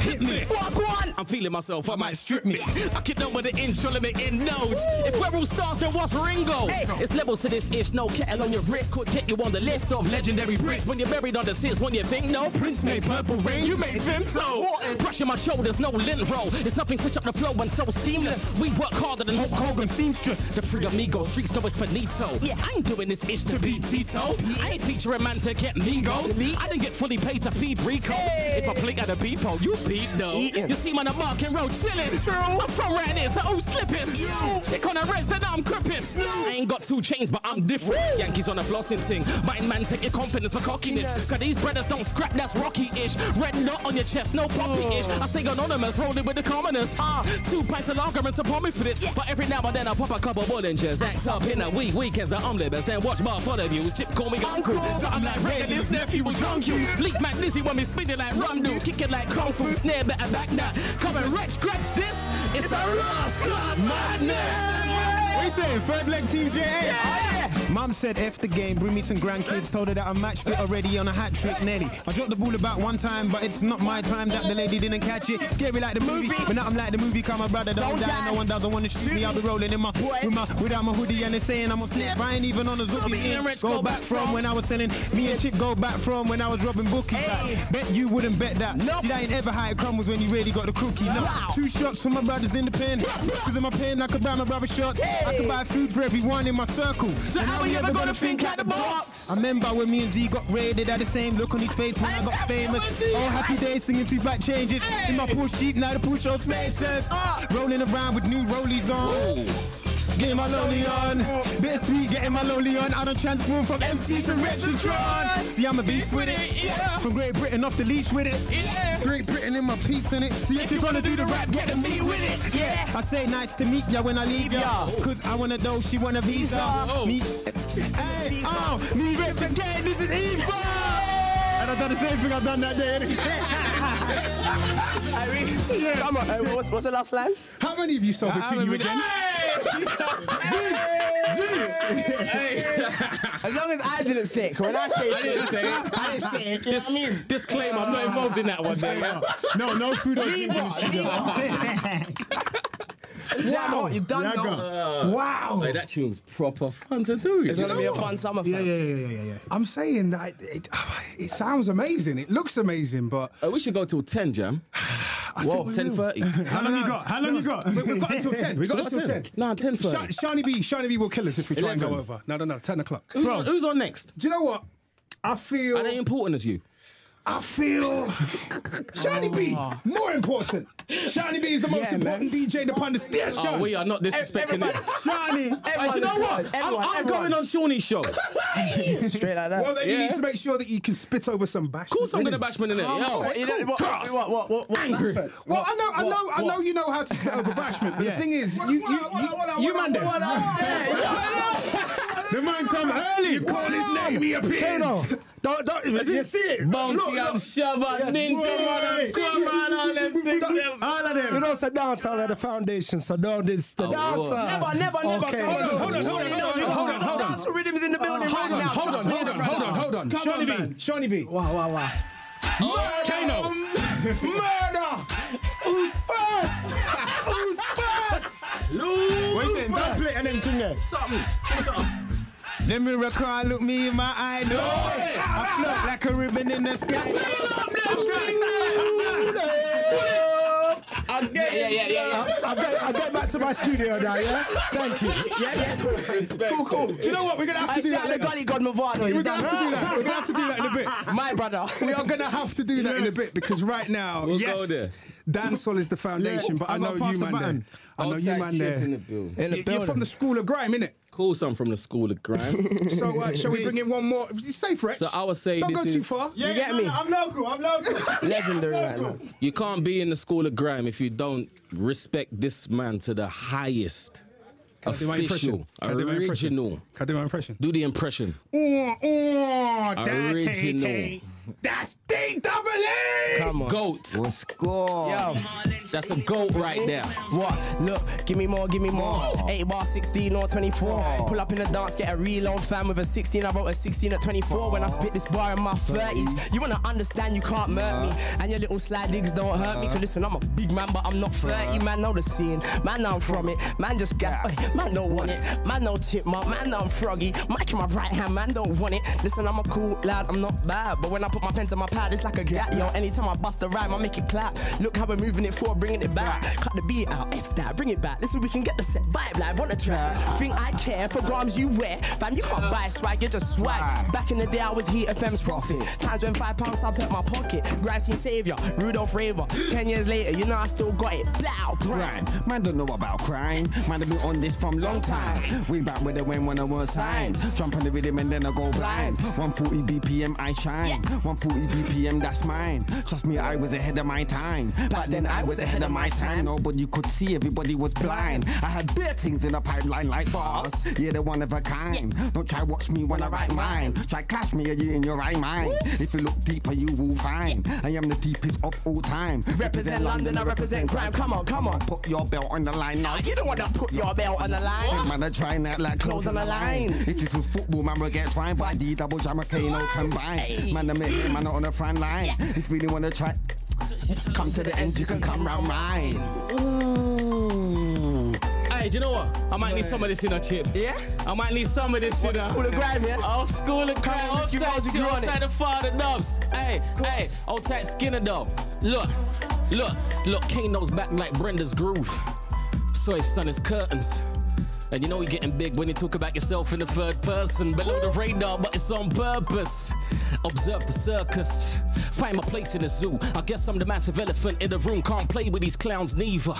Hit me. Walk one. I'm feeling myself, I might strip me. I kick them with an inch, let me indulge. If we're all stars, then what's Ringo? Hey. It's levels to this ish, no kettle on your wrist. Could get you on the list of legendary Brits. When you're buried on the sits, when you think no Prince made purple rain, you made them so. Brushing my shoulders, no lint roll. It's nothing, switch up the flow and so seamless. We work harder than Hulk Hogan seamstress. The free amigo, streets know it's finito. Yeah, I ain't doing this ish to be Tito. I ain't featuring man to get mingos. I didn't get fully paid to feed Rico. Hey. If I play at a beepo, you beat though. Eatin'. You see man I'm marking road chilling. True. I'm from right here, so who's slipping? You. Chick on a red, so now I'm crippin'. I ain't got two chains, but I'm different. Woo. Yankees on a flossing ting. Mind man, take your confidence for cockiness. Yes. Cause these brothers don't scrap, that's rocky-ish. Red knot on your chest, no poppy-ish. Oh. I stay anonymous, rolling with the commoners. Ah, two pints of lager and some pommy for this. Yeah. But every now and then I pop a couple of Bollingers. Act up in a week, weekends at Omnibus. Then watch bar for the news. Chip call me uncle. uncle. So I'm like, Ray, this nephew was drunk you. Leak man, Lizzie when we spinning like Rumdu. Kicking like Kung Fu. Snare better back that. Come and Wretch, scratch this. It's, it's a Ross Club madness. What you saying? Third leg team J A. Yeah. Oh, yeah. Mum said F the game. Bring me some grandkids. Told her that I'm match fit already on a hat trick. Nelly. I dropped the ball about one time, but it's not my time that the lady didn't catch it. Scary like the movie, movie. But now I'm like the movie. Come my brother don't, don't die. die. No one doesn't want to shoot me. I'll be rolling in my, with my without my hoodie and they're saying I'm a snip. I ain't even on a zombie. Go, go back from, from when I was selling me and Chip. Go back from when I was robbing bookies. Hey. Bet you wouldn't bet that. Nope. See, I ain't ever had it crumbles when you really got the crookie. No. Wow. Two shots for my brothers in the pen. Because in my pen, I could buy my brother shots. Hey. I could buy food for everyone in my circle. So and how are you ever gonna think out the box? I remember when me and Z got raided, had the same look on his face when I, I got famous. All oh, happy days singing two black changes. Hey. In my poor sheep, now the poor shots makes sense. Uh. Rolling around with new rollies on. Ooh. Getting my lonely on, bit sweet, getting my lonely on. I don't transform from M C to Retrotron. See, I'm a beast with it, yeah. From Great Britain off the leash with it, yeah. Great Britain in my piece in it. See, if, if you're gonna, gonna do the rap, get a meet with it, yeah. I say nice to meet ya when I leave ya. Cause I wanna know she want a visa. Oh. Me, hey, oh, me Rich again, this is evil. And I've done the same thing I've done that day. I mean, yeah. Come on, uh, what's, what's the last line? How many of you sold it to you again? Hey! As long as I didn't sick, when I say I didn't say it, I didn't say it. Dis- you know I mean? Disclaimer, uh, I'm not involved in that one. No, no food or drink in the studio. Wow, you've done that. Uh, wow. Like, that tune was proper fun to do. It's going to be a fun summer fun. Yeah, yeah, yeah, yeah, yeah. I'm saying that it, it, it sounds amazing. It looks amazing, but... Uh, we should go till ten, Jam. I Whoa, ten thirty. How long you got? How long no. you got? we, we've got until ten. We've got until ten. Nah, ten thirty. Sh- Shiny B, Shiny B will kill us if we try eleven. And go over. No, no, no, ten o'clock. Who's, on, who's on next? Do you know what? I feel... Are they important as you? I feel Shiny oh. B more important. Shiny B is the most yeah, important man. D J in the pundits. Yeah, oh, we are not disrespecting everybody, it. Shiny, everyone, do you know what? Everyone, I'm, I'm everyone. going on Shawnee's show. Straight like that. Well, then yeah. you need to make sure that you can spit over some bashment. Of course, I'm going to bashment in it. Yo, what, what, what, what, what? Angry. Well, what, I know, what, I know, what? I know. You know how to spit over bashment, but yeah. the thing is, you, you, you, man, the man come early. You call his name, he appears. Don't, don't, you see it? Bouncy and Shabba, Ninja, come on, all them things. All of them. You know, it's a dancer at the foundation, so don't diss the dancer. Never, never, never. Okay. Hold on, hold on, hold on, hold on. Dance rhythm is in the building right now. Hold on, hold on, hold on, hold on. Shawnee B, Shawnee B. Wow, wow, wow. Murder! Kano! Murder! Who's first? Who's first? Who's first? Don't play anything there. Something. What's up? The miracle look me in my eye, no. Hey, I float hey, like a ribbon in the sky. I get yeah, yeah, yeah, yeah. I, I, get, I get back to my studio now, yeah? Thank you. Yeah, yeah. Cool, cool. Do you know what? We're going to have to do that. We're going to have to do that. We're going to have to do that in a bit. My brother. We are going to have to do that yes. in a bit because right now, we'll yes. go there. Dancehall is the foundation, yeah. but I, I know you, man. Button. I know you, man. There, in the build. In the you, you're from the school of Grime, innit? Cool, some from the school of Grime. So, uh, shall we bring in one more? Say, Fresh. So I would say, don't this go is... too far. Yeah, you get no, me? No, I'm local. I'm local. Legendary, I'm local. Right now. You can't be in the school of Grime if you don't respect this man to the highest. Can official, I do my original. Can I do my impression? Do the impression. Ooh, ooh, original. That's D Double E. Come on, goat. What's good? Yo, that's a goat right there. What? Look, give me more, give me more. Oh. Eight bar, sixteen or twenty-four. Oh. Pull up in the dance, get a real on fan with a sixteen. I wrote a sixteen at twenty-four. Oh. When I spit this bar in my thirties, you wanna understand? You can't murk uh. me, and your little slide digs don't hurt uh. me. Cause listen, I'm a big man, but I'm not flirty. Uh. Man, know the scene. Man, know I'm from it. Man, just gas. Yeah. Man, don't want it. Man, no chipmunk. Man, know I'm froggy. Mike in my right hand. Man, don't want it. Listen, I'm a cool lad. I'm not bad, but when I put my pen to my pad, it's like a gap, yo. Anytime I bust a rhyme, I make it clap. Look how we're moving it forward, bringing it back. Cut the beat out, F that, bring it back. Listen, we can get the set vibe live on the track. Think I care for grams you wear. Fam, you can't buy swag, you just swag. Back in the day, I was Heat F M's profit. Times when five pounds subs hurt my pocket. Grime scene savior, Rudolph Raver. Ten years later, you know I still got it. Blow, Grime. Man don't know about crime. Man have been on this from long time. Way back with the when when I was signed. Jump on the rhythm and then I go blind. one forty B P M, I shine. Yeah. one forty B P M, that's mine. Trust me, I was ahead of my time. Back then, I was ahead of my time. Nobody could see, everybody was blind. I had bare things in the pipeline like bars. Yeah, they're one of a kind. Don't try watch me when I write mine. Try clash me, are you in your right mind? If you look deeper, you will find I am the deepest of all time. Represent London, I represent crime. Come on, come on. Put your belt on the line now. You don't want to put your belt on the line. Man, I try not like clothes on the line. If it's a football, man, we'll get twined. By D Double Jam, I say no combine. Man, I'm Man, not on the front line. Yeah. If you really wanna try, come to the end. You can come round mine. Ooh. Hey, do you know what? I might need some of this in a chip. Yeah. I might need some of this in a school of grime, yeah. Oh, school of grime. Old tight chip. Old tight the father dubs. Hey, hey. Old tight skinner dub. Look, look, look. Kano's back like Brenda's groove. So his son is curtains. And you know you're getting big when you talk about yourself in the third person. Below the radar, but it's on purpose. Observe the circus. Find my place in the zoo. I guess I'm the massive elephant in the room. Can't play with these clowns neither.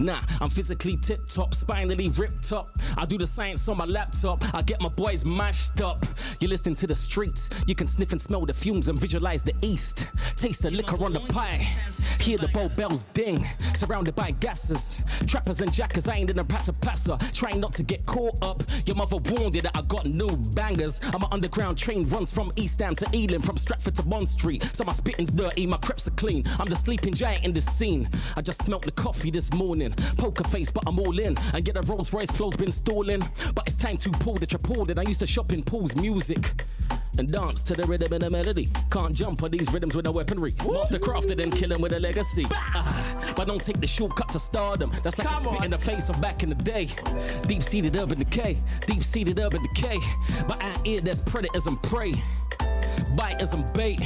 Nah, I'm physically tip-top, spinally ripped up. I do the science on my laptop. I get my boys mashed up. You're listening to the streets. You can sniff and smell the fumes and visualize the east. Taste the liquor on the pie. hear the bow bells ding. Surrounded by gassers, trappers and jackers. I ain't in a passer passer, trying not to get caught up. Your mother warned you that I got new bangers. I'm an underground train, runs from East Ham to Ealing, from Stratford to Bond Street. So my spitting's dirty, my creps are clean. I'm the sleeping giant in the scene. I just smelt the coffee this morning. Poker face, but I'm all in. And get a Rolls Royce flow's been stalling. But it's time to pull the tripod. I used to shop in Paul's Music and dance to the rhythm and the melody. Can't jump on these rhythms with no weaponry. Mastercrafted and killing with a legacy. Ah, but don't take the shortcut to stardom. That's like Come a spit on. in the face of back in the day. Deep-seated urban decay. Deep-seated urban decay. But out here there's predators and prey. Biters and bait.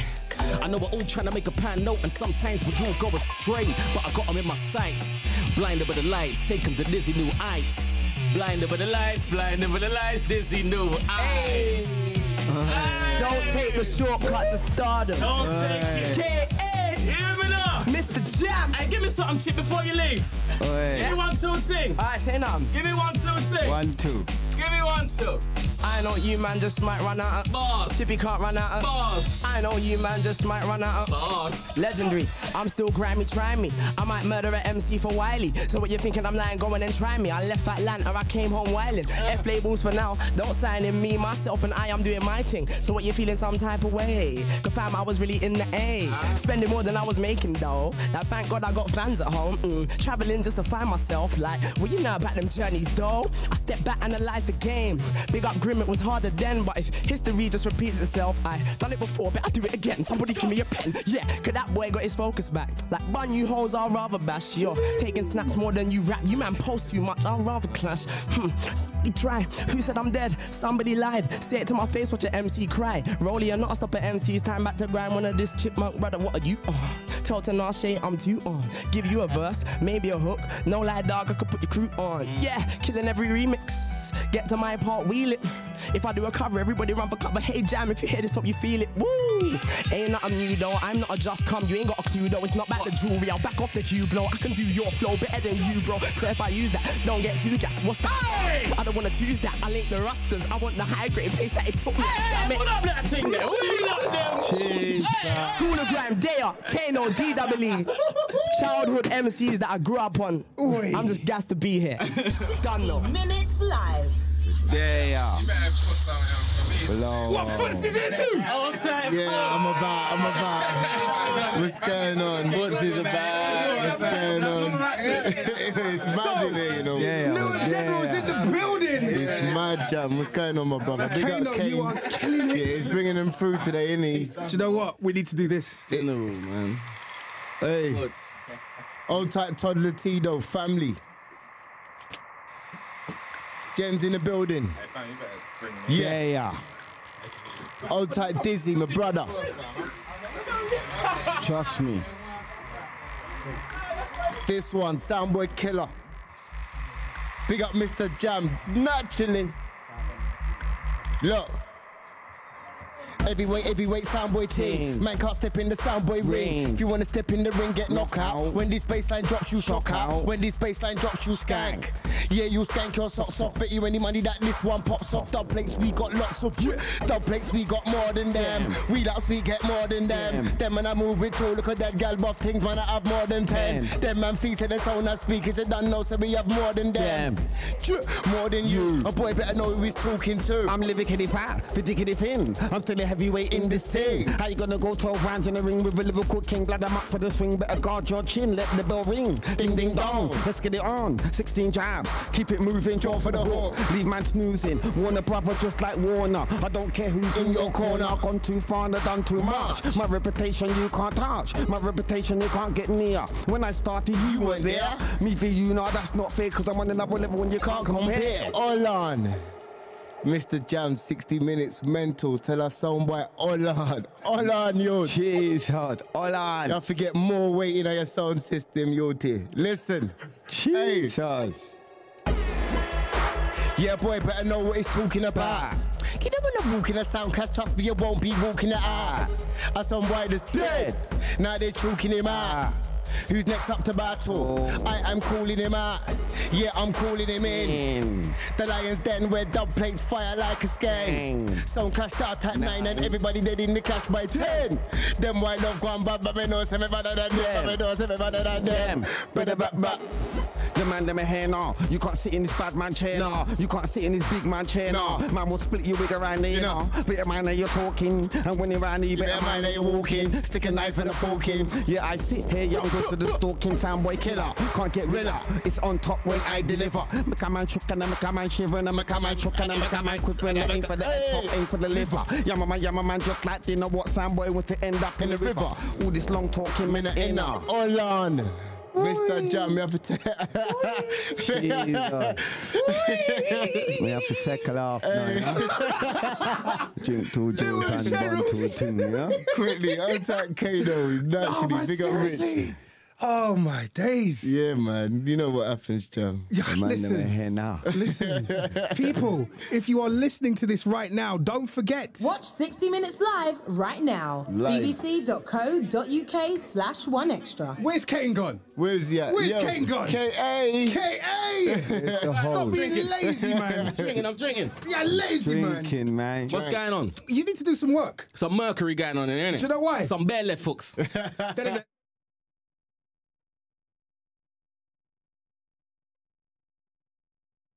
I know we're all trying to make a pan note, and sometimes we all go astray. But I got them in my sights. Blinded by the lights. Take them to dizzy new heights. Blinded by the lights. Blinded by the lights. Dizzy new heights. Hey. Uh, Don't take the shortcut to stardom. Don't uh, take it. Get in. Hear me now. Mister Jam. Hey, give me something, Chip, before you leave. Oi. Give me one, two, things. All right, say nothing. Give me one, two, things. One, two. Give me one, two. I know you, man, just might run out of bars. Chippy can't run out of bars. I know you, man, just might run out of bars. Legendary. I'm still grimy, try me. I might murder an M C for Wiley. So what you thinking? I'm lying, go on and try me. I left Atlanta, I came home wildin'. Uh. F labels for now. Don't sign in me, myself, and I am doing my thing. So what you feeling some type of way? Cause fam, I was really in the A. Uh. Spending more than I was making though. Now thank God I got fans at home. Mm. Traveling just to find myself. Like, well, you know about them journeys though. I step back, analyze the game. Big up, Grim. It was harder then, but if history just repeats itself, I done it before, but I'll do it again. Somebody give me a pen, yeah, cause that boy got his focus back. Like bun you hoes, I'll rather bash. Yo, taking snaps more than you rap. You man post too much, I'll rather clash. Hmm, try, who said I'm dead? Somebody lied, say it to my face, watch an M C cry. Rollie or not, I stop at M C's, time back to grind. One of this chipmunk, brother, what are you on? Tell to Nas, Shay, I'm too on. Give you a verse, maybe a hook. No lie, dog, I could put your crew on. Yeah, killing every remix. Get to my part, wheel it. If I do a cover, everybody run for cover. Hey Jam, if you hear this, hope you feel it. Woo! Ain't nothing new though. I'm not a just come. You ain't got a clue though. It's not about the jewelry. I'll back off the cue blow. I can do your flow better than you, bro. So if I use that, don't get too gassed. What's that? Hey! I don't wanna choose that. I link the rusters. I want the high grade pace that it took me. Hey, what up that thing there? What are you up there? Hey! School of Grime, Daya, Kano, D Double E. Childhood M Cs that I grew up on. Oy. I'm just gassed to be here. Done though. Minutes live. Yeah, yeah. You better put something on for me. Hello. What fuss is it too? All time. Yeah, oh. I'm about, I'm about. What's going on? What's is about? What's going on? It's mad in there, you know. Yeah, New yeah. General's in the building. It's yeah. mad jam. What's going on, my brother? Big up Kano, you are killing it. Yeah, he's bringing them through today, isn't he? Do you know what? We need to do this. In the room, man. Hey. What's... Old tight toddler Tito family. Jen's in the building. Hey, fam, you better bring me. Yeah, yeah. Old tight Dizzy, my brother. Trust me. This one, Soundboy Killer. Big up Mister Jam, naturally. Look. Heavyweight, heavyweight, Soundboy team. Man can't step in the Soundboy ring. ring. If you wanna step in the ring, get knockout. When this baseline drops, you shock out. When this baseline drops, you skank. Yeah, you skank your socks off. Bet you any money that this one pops off. Dub plates, we got lots of you. Dub plates, we got more than them. Damn. We laps, we get more than them. Damn. Them man, I move with two. Look at that gal buff things, man, I have more than ten. Damn. Them man feet and the sound I speak. Is it done now? So we have more than them. Damn. More than you. you. A boy better know who he's talking to. I'm living kitty fat, the dickity thin. I'm still a heavyweight in this team. How you gonna go twelve rounds in the ring with a Liverpool king? Glad I'm up for the swing, better guard your chin. Let the bell ring, ding ding dong. Let's get it on, sixteen jabs. Keep it moving, draw for the hook. Leave man snoozing, Warner brother just like Warner. I don't care who's in, in your corner. I've gone too far and I've done too much. much My reputation you can't touch. My reputation you can't get near. When I started you, you weren't there. there Me for you, nah, that's not fair. Cause I'm on another level and you can't compare. All on Mister Jam, sixty minutes mental. Tell us soundbite, all on, all on, yo. Jeez, hard, all on. Don't forget more weighting on your sound system, yo, dear. Listen, jeez, hey. Yeah, boy, better know what he's talking about. You never know walking a sound, cause trust me, you won't be walking it out. A soundbite that's dead. Now they're choking him out. Who's next up to battle? Oh. I am calling him out. Yeah, I'm calling him in. Mm. The lion's den where dub plates fire like a scan. Mm. Sound clash start at nine and everybody dead in the clash by ten. Them white love gone bad, but me know some better than them. Me know some better than them. Better back back. The man them a hair now. You can't sit in this bad man chair now. You can't sit in this big man chair now. Man will split your wig around there now. Better mind that you're talking, and when you're around you better mind that you're walking. Stick a knife and a fork in. Yeah, I sit here young goes to the stalking soundboy killer. Can't get rid of. It's on top when I deliver. Make a man shook and I make a man shiver and I make a man shook and I make a man quiver and I aim for the head top, aim for the liver. Yamma man, yamma man, just like they know what soundboy wants to end up in the river. All this long talking, man, in now. Hold on. Mister Jam, we have to take. We have to second half now. Drink two drinks and done two things, yeah. Quickly, untapped Kano. Naturally, big up Rich. Oh my days! Yeah, man. You know what happens, Jam. Yeah, listen, here now. Listen, people. If you are listening to this right now, don't forget. Watch sixty Minutes Live right now. B B C dot co dot U K slash one extra. Where's Kane gone? Where's he at? Where's Yo, Kane gone? K A. K A. Stop being lazy, man. I'm drinking. I'm drinking. Yeah, lazy man. Drinking, man. What's going on? You need to do some work. Some mercury going on in there, innit? Do you know why? Some bare left hooks.